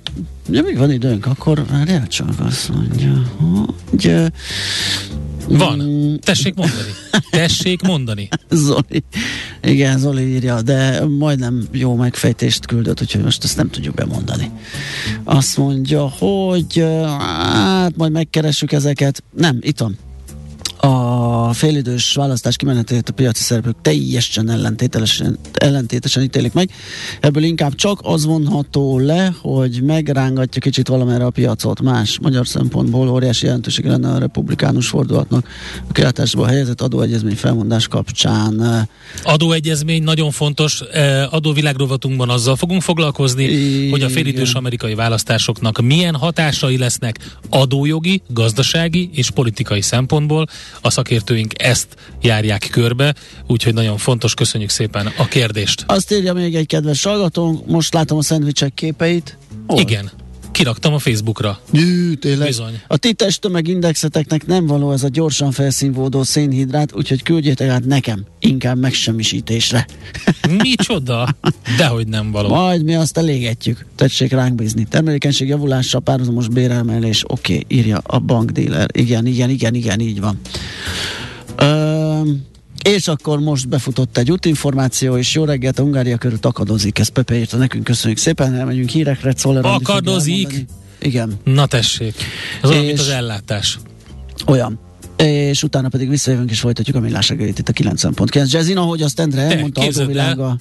ja, még van időnk, akkor várjál csak, azt mondja, hogy van. Tessék mondani. Tessék mondani. Zoli. Igen, Zoli írja, de majdnem jó megfejtést küldött, úgyhogy most ezt nem tudjuk bemondani. Azt mondja, hogy hát majd megkeressük ezeket. Nem, itt van. A félidős választás kimenetét a piaci szereplők teljesen ellentételesen, ellentétesen ítélik meg. Ebből inkább csak az vonható le, hogy megrángatja kicsit valamerre a piacot. Más magyar szempontból óriási jelentőség lenne a republikánus fordulatnak a kilátásba helyezett adóegyezmény felmondás kapcsán. Adóegyezmény nagyon fontos. Adóvilágrovatunkban azzal fogunk foglalkozni, igen. hogy a félidős amerikai választásoknak milyen hatásai lesznek adójogi, gazdasági és politikai szempontból. A szakértőink ezt járják körbe, úgyhogy nagyon fontos, köszönjük szépen a kérdést. Azt írja még egy kedves hallgatónk, most látom a szendvicsek képeit. Hol? Igen, kiraktam a Facebookra. Jű, tényleg. Bizony. A ti testtömegindexeteknek nem való ez a gyorsan felszínvódó szénhidrát, úgyhogy küldjétek át nekem, inkább megsemmisítésre. Micsoda? Dehogy nem való. Majd mi azt elégetjük. Tessék ránk bízni. Termelékenység javulása, párhuzamos béremelés. Oké, okay, írja a bankdíler. Igen, igen, igen, igen, így van. Öm, és akkor most befutott egy útinformáció, és jó reggelt, a Hungária körül takadozik. Ez Pepe írta nekünk, köszönjük szépen, elmegyünk hírekre. Takadozik? Igen. Na tessék. Az olyan, mint az ellátás. Olyan. És utána pedig visszajövünk és folytatjuk a millás reggelit itt a kilencven pont kilenc Jazzyn, ahogy azt Endre elmondta, adóvilága.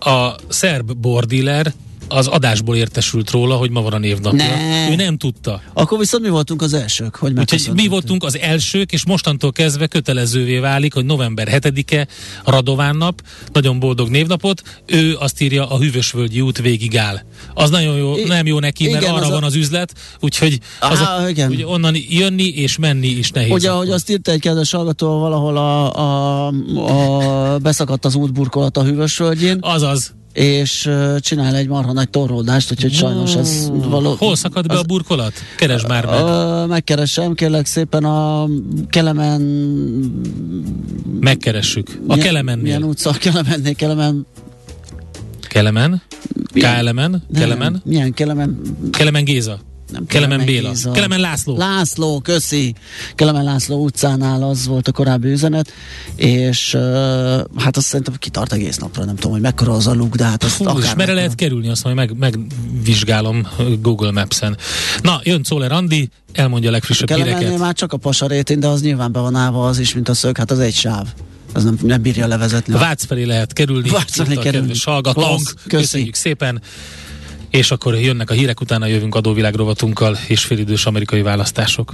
A szerb bordiller az adásból értesült róla, hogy ma van a névnapja. Ne. Ő nem tudta. Akkor viszont mi voltunk az elsők. Hogy úgyhogy mi voltunk az elsők, és mostantól kezdve kötelezővé válik, hogy november hetedike Radován nap, nagyon boldog névnapot, ő azt írja, a Hűvösvölgyi út végig áll. Az nagyon jó, I- nem jó neki, igen, mert arra az van a... az üzlet, úgyhogy az Á, a, úgy onnan jönni és menni is nehéz. Ugye, ahogy azt írta egy kedves hallgató, valahol a, a, a beszakadt az útburkolat a Hűvösvölgyén. Azaz. És csinál egy marha nagy torlódást, úgyhogy sajnos ez való... Hol szakadt be az... a burkolat? Keresd már meg! Ö, megkeresem, kérlek szépen a Kelemen... Megkeressük. A Kelemennél. Milyen utca? A Kelemennél, Kelemen... Kelemen? Kelemen? Kelemen? Milyen Kelemen? Kelemen Géza. Nem, Kelemen, Kelemen Béla. Géza. Kelemen László. László, köszi. Kelemen László utcánál az volt a korábbi üzenet, és uh, hát azt szerintem kitart egész napra, nem tudom, hogy mekkora az a luk, de hát azt akár... És merre lehet kerülni, azt majd meg, megvizsgálom Google Maps-en. Na, jön Czoller Andi, elmondja a legfrissebb híreket. Kelemennél már csak a pasarétin, de az nyilván be van állva az is, mint a szög, hát az egy sáv. az nem, nem bírja levezetni. Vác felé lehet kerülni. Vác felé kerülni. Köszönjük szépen. És akkor jönnek a hírek, utána jövünk adóvilág rovatunkkal és félidős amerikai választások.